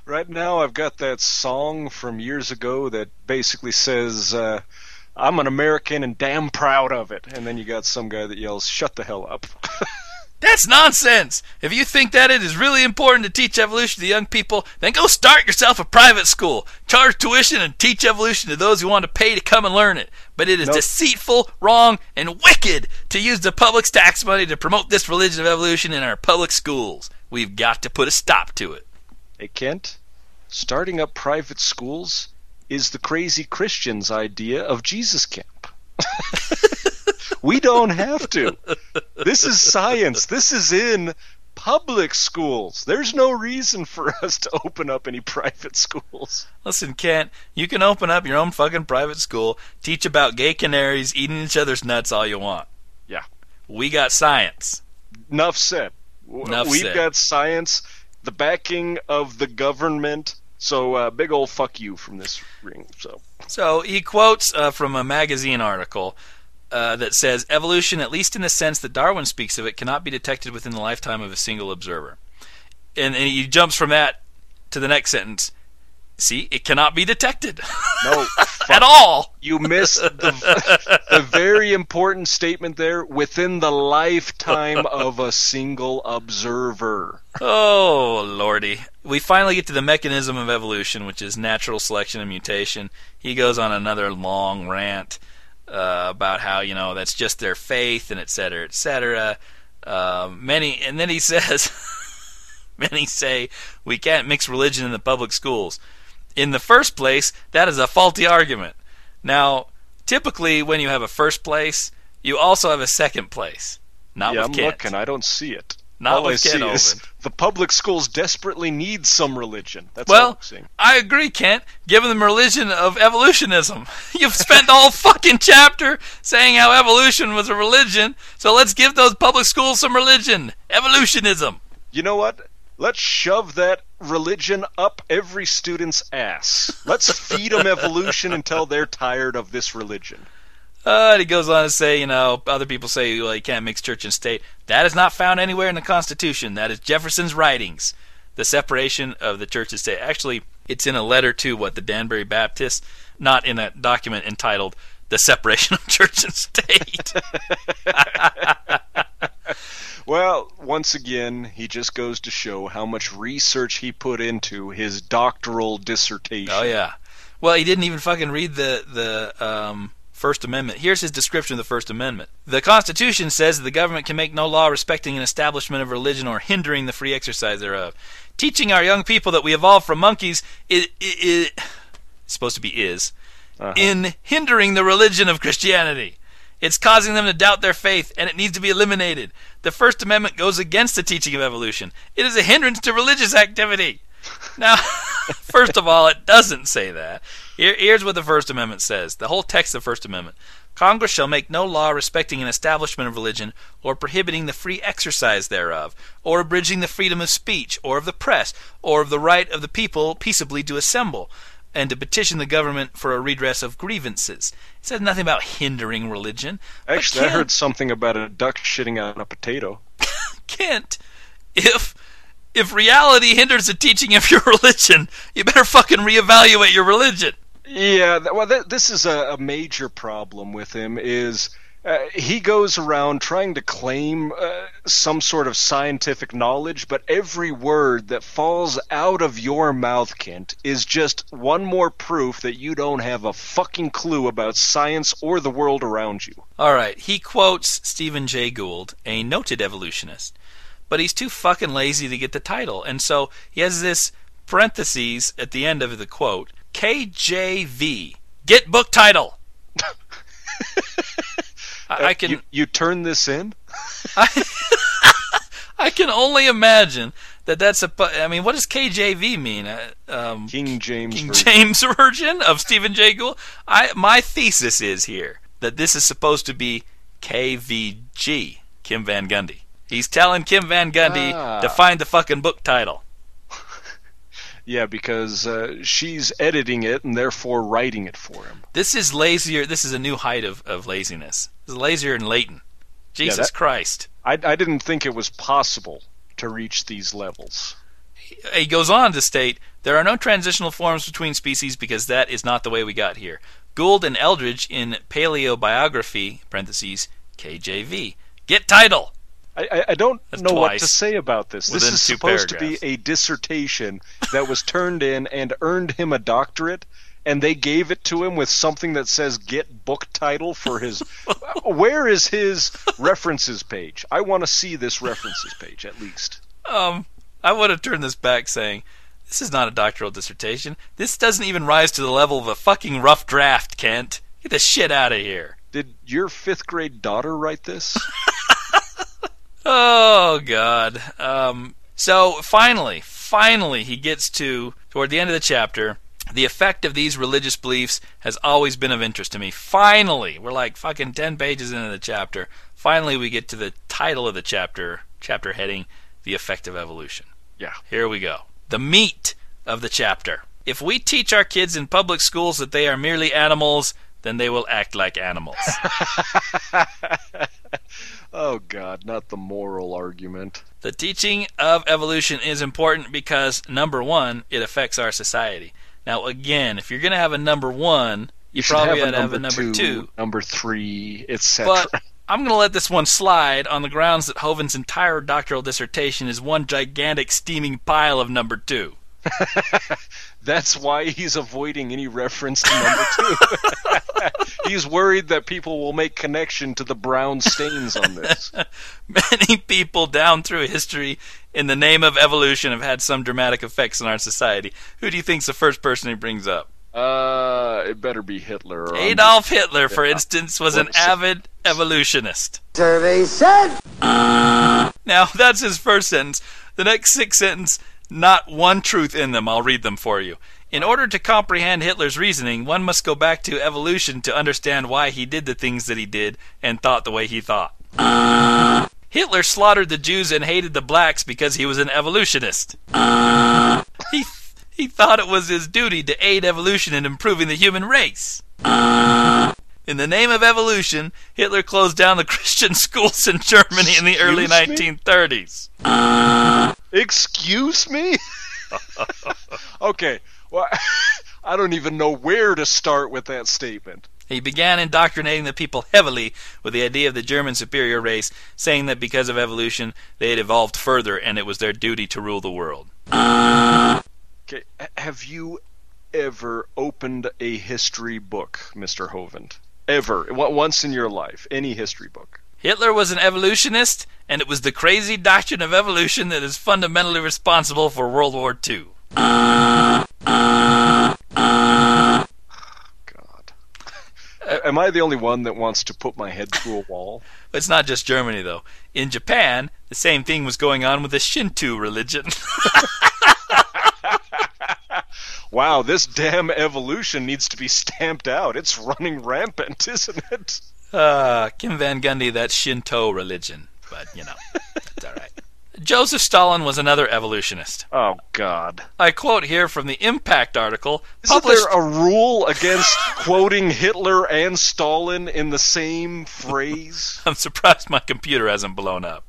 Right now I've got that song from years ago that basically says... I'm an American and damn proud of it. And then you got some guy that yells, shut the hell up. That's nonsense. If you think that it is really important to teach evolution to young people, then go start yourself a private school. Charge tuition and teach evolution to those who want to pay to come and learn it. But it is deceitful, wrong, and wicked to use the public's tax money to promote this religion of evolution in our public schools. We've got to put a stop to it. Hey, Kent, starting up private schools is the crazy Christians' idea of Jesus camp. We don't have to. This is science. This is in public schools. There's no reason for us to open up any private schools. Listen, Kent, you can open up your own fucking private school, teach about gay canaries eating each other's nuts all you want. Yeah. We got science. Enough said. We've got science, the backing of the government. So, big old fuck you from this ring. So he quotes from a magazine article that says, evolution, at least in the sense that Darwin speaks of it, cannot be detected within the lifetime of a single observer. And he jumps from that to the next sentence. See, it cannot be detected. No. At all. You missed the very important statement there, within the lifetime of a single observer. Oh, Lordy. We finally get to the mechanism of evolution, which is natural selection and mutation. He goes on another long rant about how, you know, that's just their faith and et cetera, et cetera. And then he says, many say we can't mix religion in the public schools. In the first place, that is a faulty argument. Now, typically when you have a first place, you also have a second place. Not with Kent. Yeah, I'm looking. I don't see it. Not with Kent Hovind. All I see is the public schools desperately need some religion. That's what I'm seeing. Well, I agree, Kent. Give them religion of evolutionism. You've spent the whole fucking chapter saying how evolution was a religion, so let's give those public schools some religion. Evolutionism. You know what? Let's shove that religion up every student's ass. Let's feed them evolution until they're tired of this religion. And he goes on to say, you know, other people say, well, you can't mix church and state. That is not found anywhere in the Constitution. That is Jefferson's writings, the separation of the church and state. Actually, it's in a letter to, the Danbury Baptists, not in a document entitled The Separation of Church and State. Well, once again, he just goes to show how much research he put into his doctoral dissertation. Oh, yeah. Well, he didn't even fucking read the First Amendment. Here's his description of the First Amendment. The Constitution says that the government can make no law respecting an establishment of religion or hindering the free exercise thereof. Teaching our young people that we evolved from monkeys in hindering the religion of Christianity. It's causing them to doubt their faith, and it needs to be eliminated. The First Amendment goes against the teaching of evolution. It is a hindrance to religious activity. Now, first of all, it doesn't say that. Here's what the First Amendment says. The whole text of the First Amendment. Congress shall make no law respecting an establishment of religion, or prohibiting the free exercise thereof, or abridging the freedom of speech, or of the press, or of the right of the people peaceably to assemble, and to petition the government for a redress of grievances. It says nothing about hindering religion. Actually, I heard something about a duck shitting on a potato. Kent, if reality hinders the teaching of your religion, you better fucking reevaluate your religion. Yeah, well, this is a major problem with him, is he goes around trying to claim some sort of scientific knowledge, but every word that falls out of your mouth, Kent, is just one more proof that you don't have a fucking clue about science or the world around you. All right, he quotes Stephen Jay Gould, a noted evolutionist. But he's too fucking lazy to get the title. And so he has this parentheses at the end of the quote, KJV, get book title. I can. You turn this in? I can only imagine that that's a... I mean, what does KJV mean? King James Version of Stephen Jay Gould? My thesis is here that this is supposed to be KVG, Kim Van Gundy. He's telling Kim Van Gundy to find the fucking book title. Yeah, because she's editing it and therefore writing it for him. This is lazier. This is a new height of laziness. This is lazier than Leighton. Jesus Christ. I didn't think it was possible to reach these levels. He goes on to state, there are no transitional forms between species because that is not the way we got here. Gould and Eldridge in Paleobiography, parentheses, KJV. Get title. I don't know what to say about this. This is supposed to be a dissertation that was turned in and earned him a doctorate, and they gave it to him with something that says get book title for his – where is his references page? I want to see this references page at least. I would have turned this back saying – this is not a doctoral dissertation. This doesn't even rise to the level of a fucking rough draft, Kent. Get the shit out of here. Did your fifth-grade daughter write this? Oh, God. So, finally, he gets to, toward the end of the chapter, the effect of these religious beliefs has always been of interest to me. Finally. We're like fucking 10 pages into the chapter. Finally, we get to the title of the chapter heading, The Effect of Evolution. Yeah. Here we go. The meat of the chapter. If we teach our kids in public schools that they are merely animals, then they will act like animals. Oh, God, not the moral argument. The teaching of evolution is important because, number one, it affects our society. Now, again, if you're going to have a number one, you probably ought to have a number two. Number three, etc. But I'm going to let this one slide on the grounds that Hovind's entire doctoral dissertation is one gigantic steaming pile of number two. That's why he's avoiding any reference to number two. He's worried that people will make connection to the brown stains on this. Many people down through history in the name of evolution have had some dramatic effects on our society. Who do you think's the first person he brings up? It better be Hitler. Or Adolf Hitler, for instance, was an avid evolutionist. Survey said. Now, that's his first sentence. The next 6 sentences, not one truth in them. I'll read them for you. In order to comprehend Hitler's reasoning, one must go back to evolution to understand why he did the things that he did and thought the way he thought. Hitler slaughtered the Jews and hated the blacks because he was an evolutionist. He thought it was his duty to aid evolution in improving the human race. In the name of evolution, Hitler closed down the Christian schools in Germany in the early 1930s. Excuse me? Okay, well, I don't even know where to start with that statement. He began indoctrinating the people heavily with the idea of the German superior race, saying that because of evolution, they had evolved further and it was their duty to rule the world. Okay. Have you ever opened a history book, Mr. Hovind? Ever. Once in your life. Any history book. Hitler was an evolutionist, and it was the crazy doctrine of evolution that is fundamentally responsible for World War II. God. Am I the only one that wants to put my head through a wall? It's not just Germany, though. In Japan, the same thing was going on with the Shinto religion. Wow, this damn evolution needs to be stamped out. It's running rampant, isn't it? Kim Van Gundy, that's Shinto religion. But, you know, it's all right. Joseph Stalin was another evolutionist. Oh, God. I quote here from the Impact article. Isn't there a rule against quoting Hitler and Stalin in the same phrase? I'm surprised my computer hasn't blown up.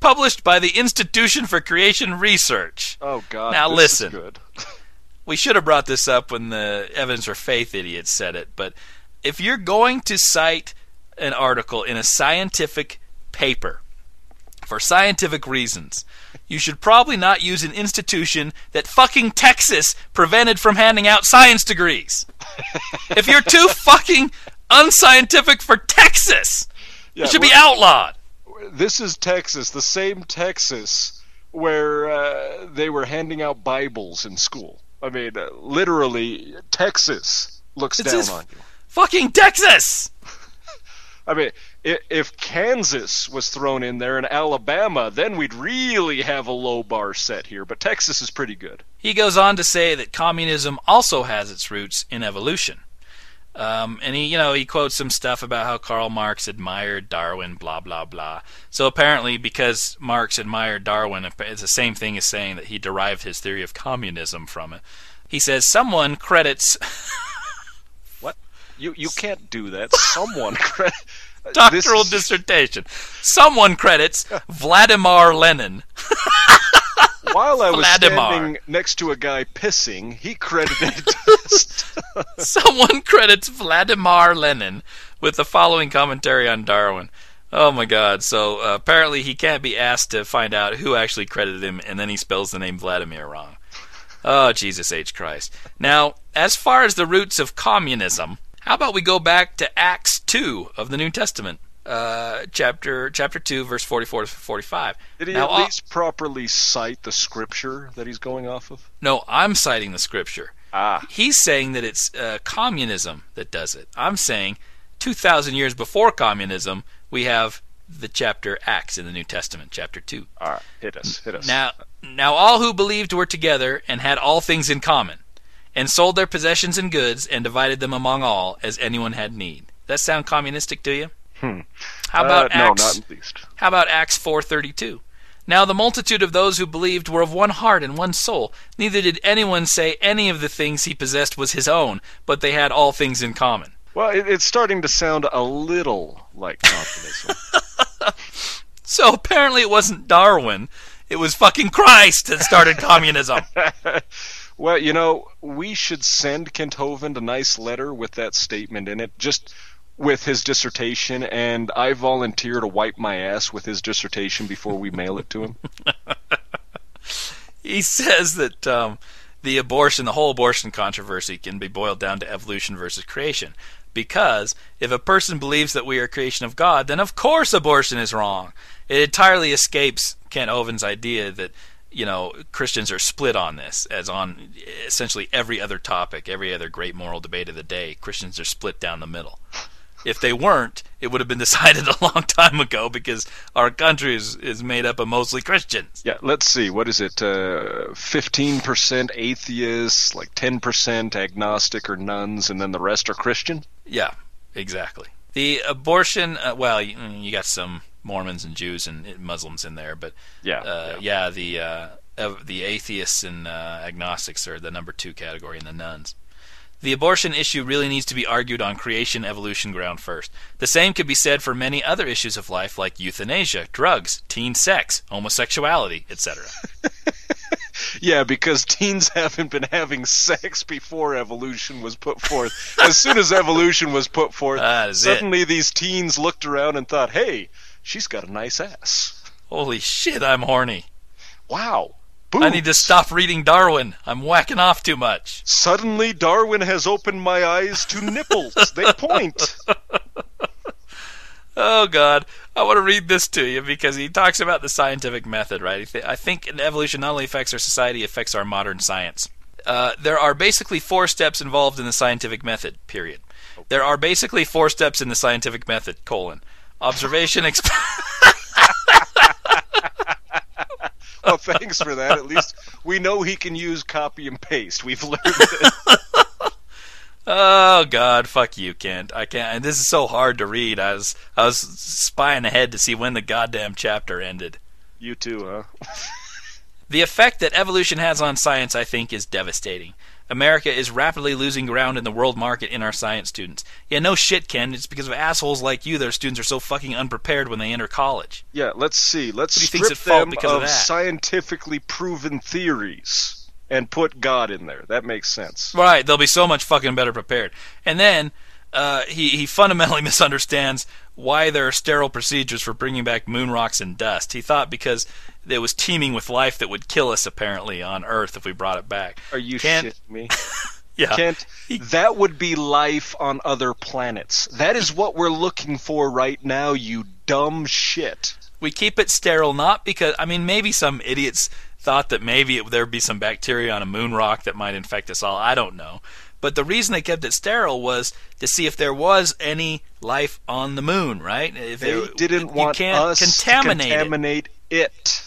Published by the Institution for Creation Research. Oh, God, now, this listen. Is good. We should have brought this up when the Evidence for Faith idiots said it, but if you're going to cite an article in a scientific paper for scientific reasons, you should probably not use an institution that fucking Texas prevented from handing out science degrees. If you're too fucking unscientific for Texas, it should be outlawed. This is Texas, the same Texas where they were handing out Bibles in school. I mean, literally, Texas looks down on you. Fucking Texas! I mean, if Kansas was thrown in there and Alabama, then we'd really have a low bar set here, but Texas is pretty good. He goes on to say that communism also has its roots in evolution. And he quotes some stuff about how Karl Marx admired Darwin, blah, blah, blah. So apparently because Marx admired Darwin, it's the same thing as saying that he derived his theory of communism from it. He says someone credits... What? You can't do that. Someone credits... Doctoral dissertation. Someone credits Vladimir Lenin. While I was standing next to a guy pissing, he credited... Someone credits Vladimir Lenin with the following commentary on Darwin. Oh my God. So apparently he can't be asked to find out who actually credited him, and then he spells the name Vladimir wrong. Oh, Jesus H. Christ. Now, as far as the roots of communism, how about we go back to Acts 2 of the New Testament? Chapter 2, verse 44 to 45. Did he now, at least properly cite the scripture that he's going off of? No, I'm citing the scripture. Ah. He's saying that it's communism that does it. I'm saying 2,000 years before communism, we have the chapter Acts in the New Testament, chapter 2. All right, hit us. Now all who believed were together and had all things in common, and sold their possessions and goods and divided them among all as anyone had need. That sound communistic to you? How about Acts? No, not least. How about Acts 4:32? Now the multitude of those who believed were of one heart and one soul. Neither did anyone say any of the things he possessed was his own, but they had all things in common. Well, it's starting to sound a little like communism. So apparently it wasn't Darwin; it was fucking Christ that started communism. Well, you know, we should send Kent Hovind a nice letter with that statement in it. Just. With his dissertation, and I volunteer to wipe my ass with his dissertation before we mail it to him. He says that the whole abortion controversy can be boiled down to evolution versus creation, because if a person believes that we are a creation of God, then of course abortion is wrong. It entirely escapes Kent Hovind's idea that, you know, Christians are split on this, as on essentially every other topic, every other great moral debate of the day. Christians are split down the middle. If they weren't, it would have been decided a long time ago, because our country is made up of mostly Christians. Yeah, let's see. What is it? 15% atheists, like 10% agnostic or nuns, and then the rest are Christian? Yeah, exactly. The abortion, well, you got some Mormons and Jews and Muslims in there, but the atheists and agnostics are the number 2 category, and the nuns. The abortion issue really needs to be argued on creation-evolution ground first. The same could be said for many other issues of life, like euthanasia, drugs, teen sex, homosexuality, etc. Yeah, because teens haven't been having sex before evolution was put forth. As soon as evolution was put forth, suddenly these teens looked around and thought, hey, she's got a nice ass. Holy shit, I'm horny. Wow. Boobs. I need to stop reading Darwin. I'm whacking off too much. Suddenly, Darwin has opened my eyes to nipples. They point. Oh, God. I want to read this to you because he talks about the scientific method, right? I think evolution not only affects our society, it affects our modern science. There are basically 4 steps involved in the scientific method, period. There are basically 4 steps in the scientific method, colon. Observation, Well, thanks for that. At least we know he can use copy and paste. We've learned it. Oh, God, fuck you, Kent. I can't. And this is so hard to read. I was spying ahead to see when the goddamn chapter ended. You too, huh? The effect that evolution has on science, I think, is devastating. America is rapidly losing ground in the world market in our science students. Yeah, no shit, Ken. It's because of assholes like you that our students are so fucking unprepared when they enter college. Yeah, let's see. Let's strip them of scientifically proven theories and put God in there. That makes sense. Right. They'll be so much fucking better prepared. And then he fundamentally misunderstands why there are sterile procedures for bringing back moon rocks and dust. He thought because it was teeming with life that would kill us, apparently, on Earth if we brought it back. Are you shitting me? Yeah. Kent, that would be life on other planets. That is what we're looking for right now, you dumb shit. We keep it sterile not because, I mean, maybe some idiots thought that maybe there'd be some bacteria on a moon rock that might infect us all. I don't know. But the reason they kept it sterile was to see if there was any life on the moon, right? If they didn't want us to contaminate it.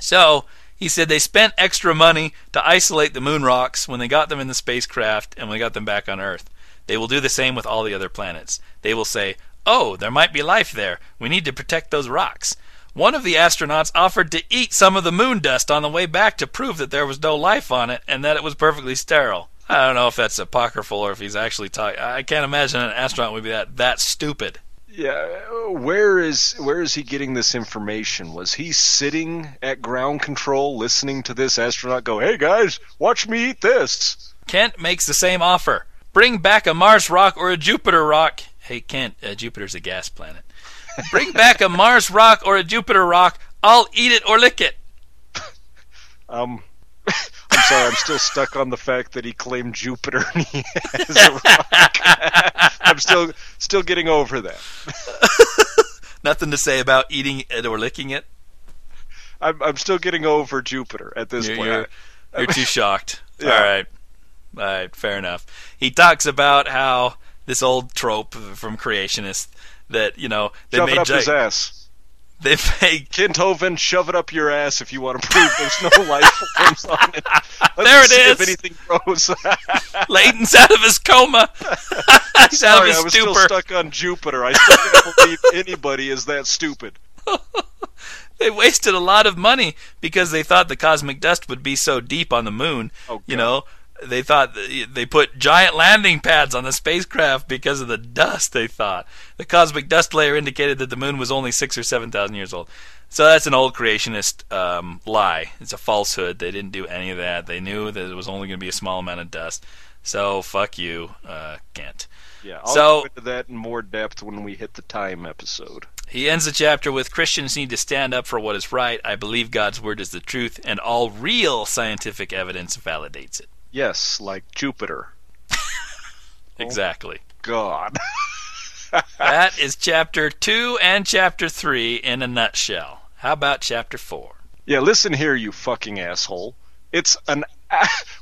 So he said they spent extra money to isolate the moon rocks when they got them in the spacecraft and when they got them back on Earth. They will do the same with all the other planets. They will say, oh, there might be life there. We need to protect those rocks. One of the astronauts offered to eat some of the moon dust on the way back to prove that there was no life on it and that it was perfectly sterile. I don't know if that's apocryphal or if he's actually talking. I can't imagine an astronaut would be that stupid. Yeah, where is he getting this information? Was he sitting at ground control listening to this astronaut go, hey guys, watch me eat this? Kent makes the same offer. Bring back a Mars rock or a Jupiter rock. Hey Kent, Jupiter's a gas planet. Bring back a Mars rock or a Jupiter rock. I'll eat it or lick it. I'm sorry, I'm still stuck on the fact that he claimed Jupiter and he has a rock. I'm still getting over that. Nothing to say about eating it or licking it? I'm still getting over Jupiter at this point. You're too shocked. Yeah. All right, fair enough. He talks about how this old trope from creationists that, you know, they shove made it up his ass. They make Kent Hovind shove it up your ass if you want to prove there's no life forms on it. There it is. If anything grows. Layton's out of his coma. He's out of his stupor. I was still stuck on Jupiter. I still can't believe anybody is that stupid. They wasted a lot of money because they thought the cosmic dust would be so deep on the moon. Oh, you know, they thought they put giant landing pads on the spacecraft because of the dust, they thought. The cosmic dust layer indicated that the moon was only 6,000 or 7,000 years old. So that's an old creationist lie. It's a falsehood. They didn't do any of that. They knew that it was only going to be a small amount of dust. So fuck you, Kent. Yeah, I'll go into that in more depth when we hit the time episode. He ends the chapter with, Christians need to stand up for what is right. I believe God's word is the truth, and all real scientific evidence validates it. Yes, like Jupiter. Exactly. Oh, God. That is chapter 2 and chapter 3 in a nutshell. How about chapter 4? Yeah, listen here, you fucking asshole.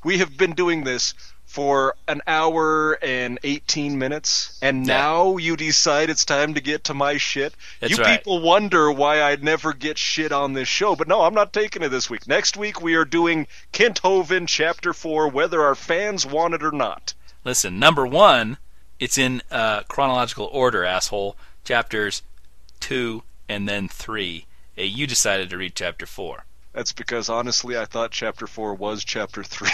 We have been doing this for an hour and 18 minutes, and now you decide it's time to get to my shit. People wonder why I never get shit on this show, but no, I'm not taking it this week. Next week we are doing Kent Hovind Chapter 4, whether our fans want it or not. Listen, number 1, it's in chronological order, asshole. Chapters 2 and then 3. You decided to read Chapter 4. That's because, honestly, I thought Chapter 4 was Chapter 3.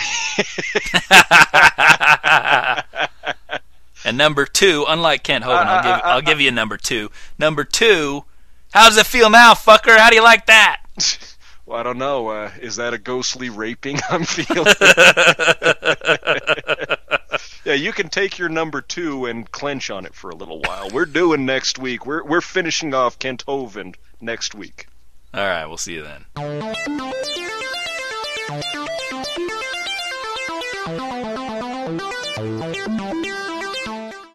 And number 2, unlike Kent Hovind, I'll give you number 2. Number 2, how does it feel now, fucker? How do you like that? Well, I don't know. Is that a ghostly raping I'm feeling? Yeah, you can take your number 2 and clench on it for a little while. We're doing next week. We're finishing off Kent Hovind next week. All right, we'll see you then.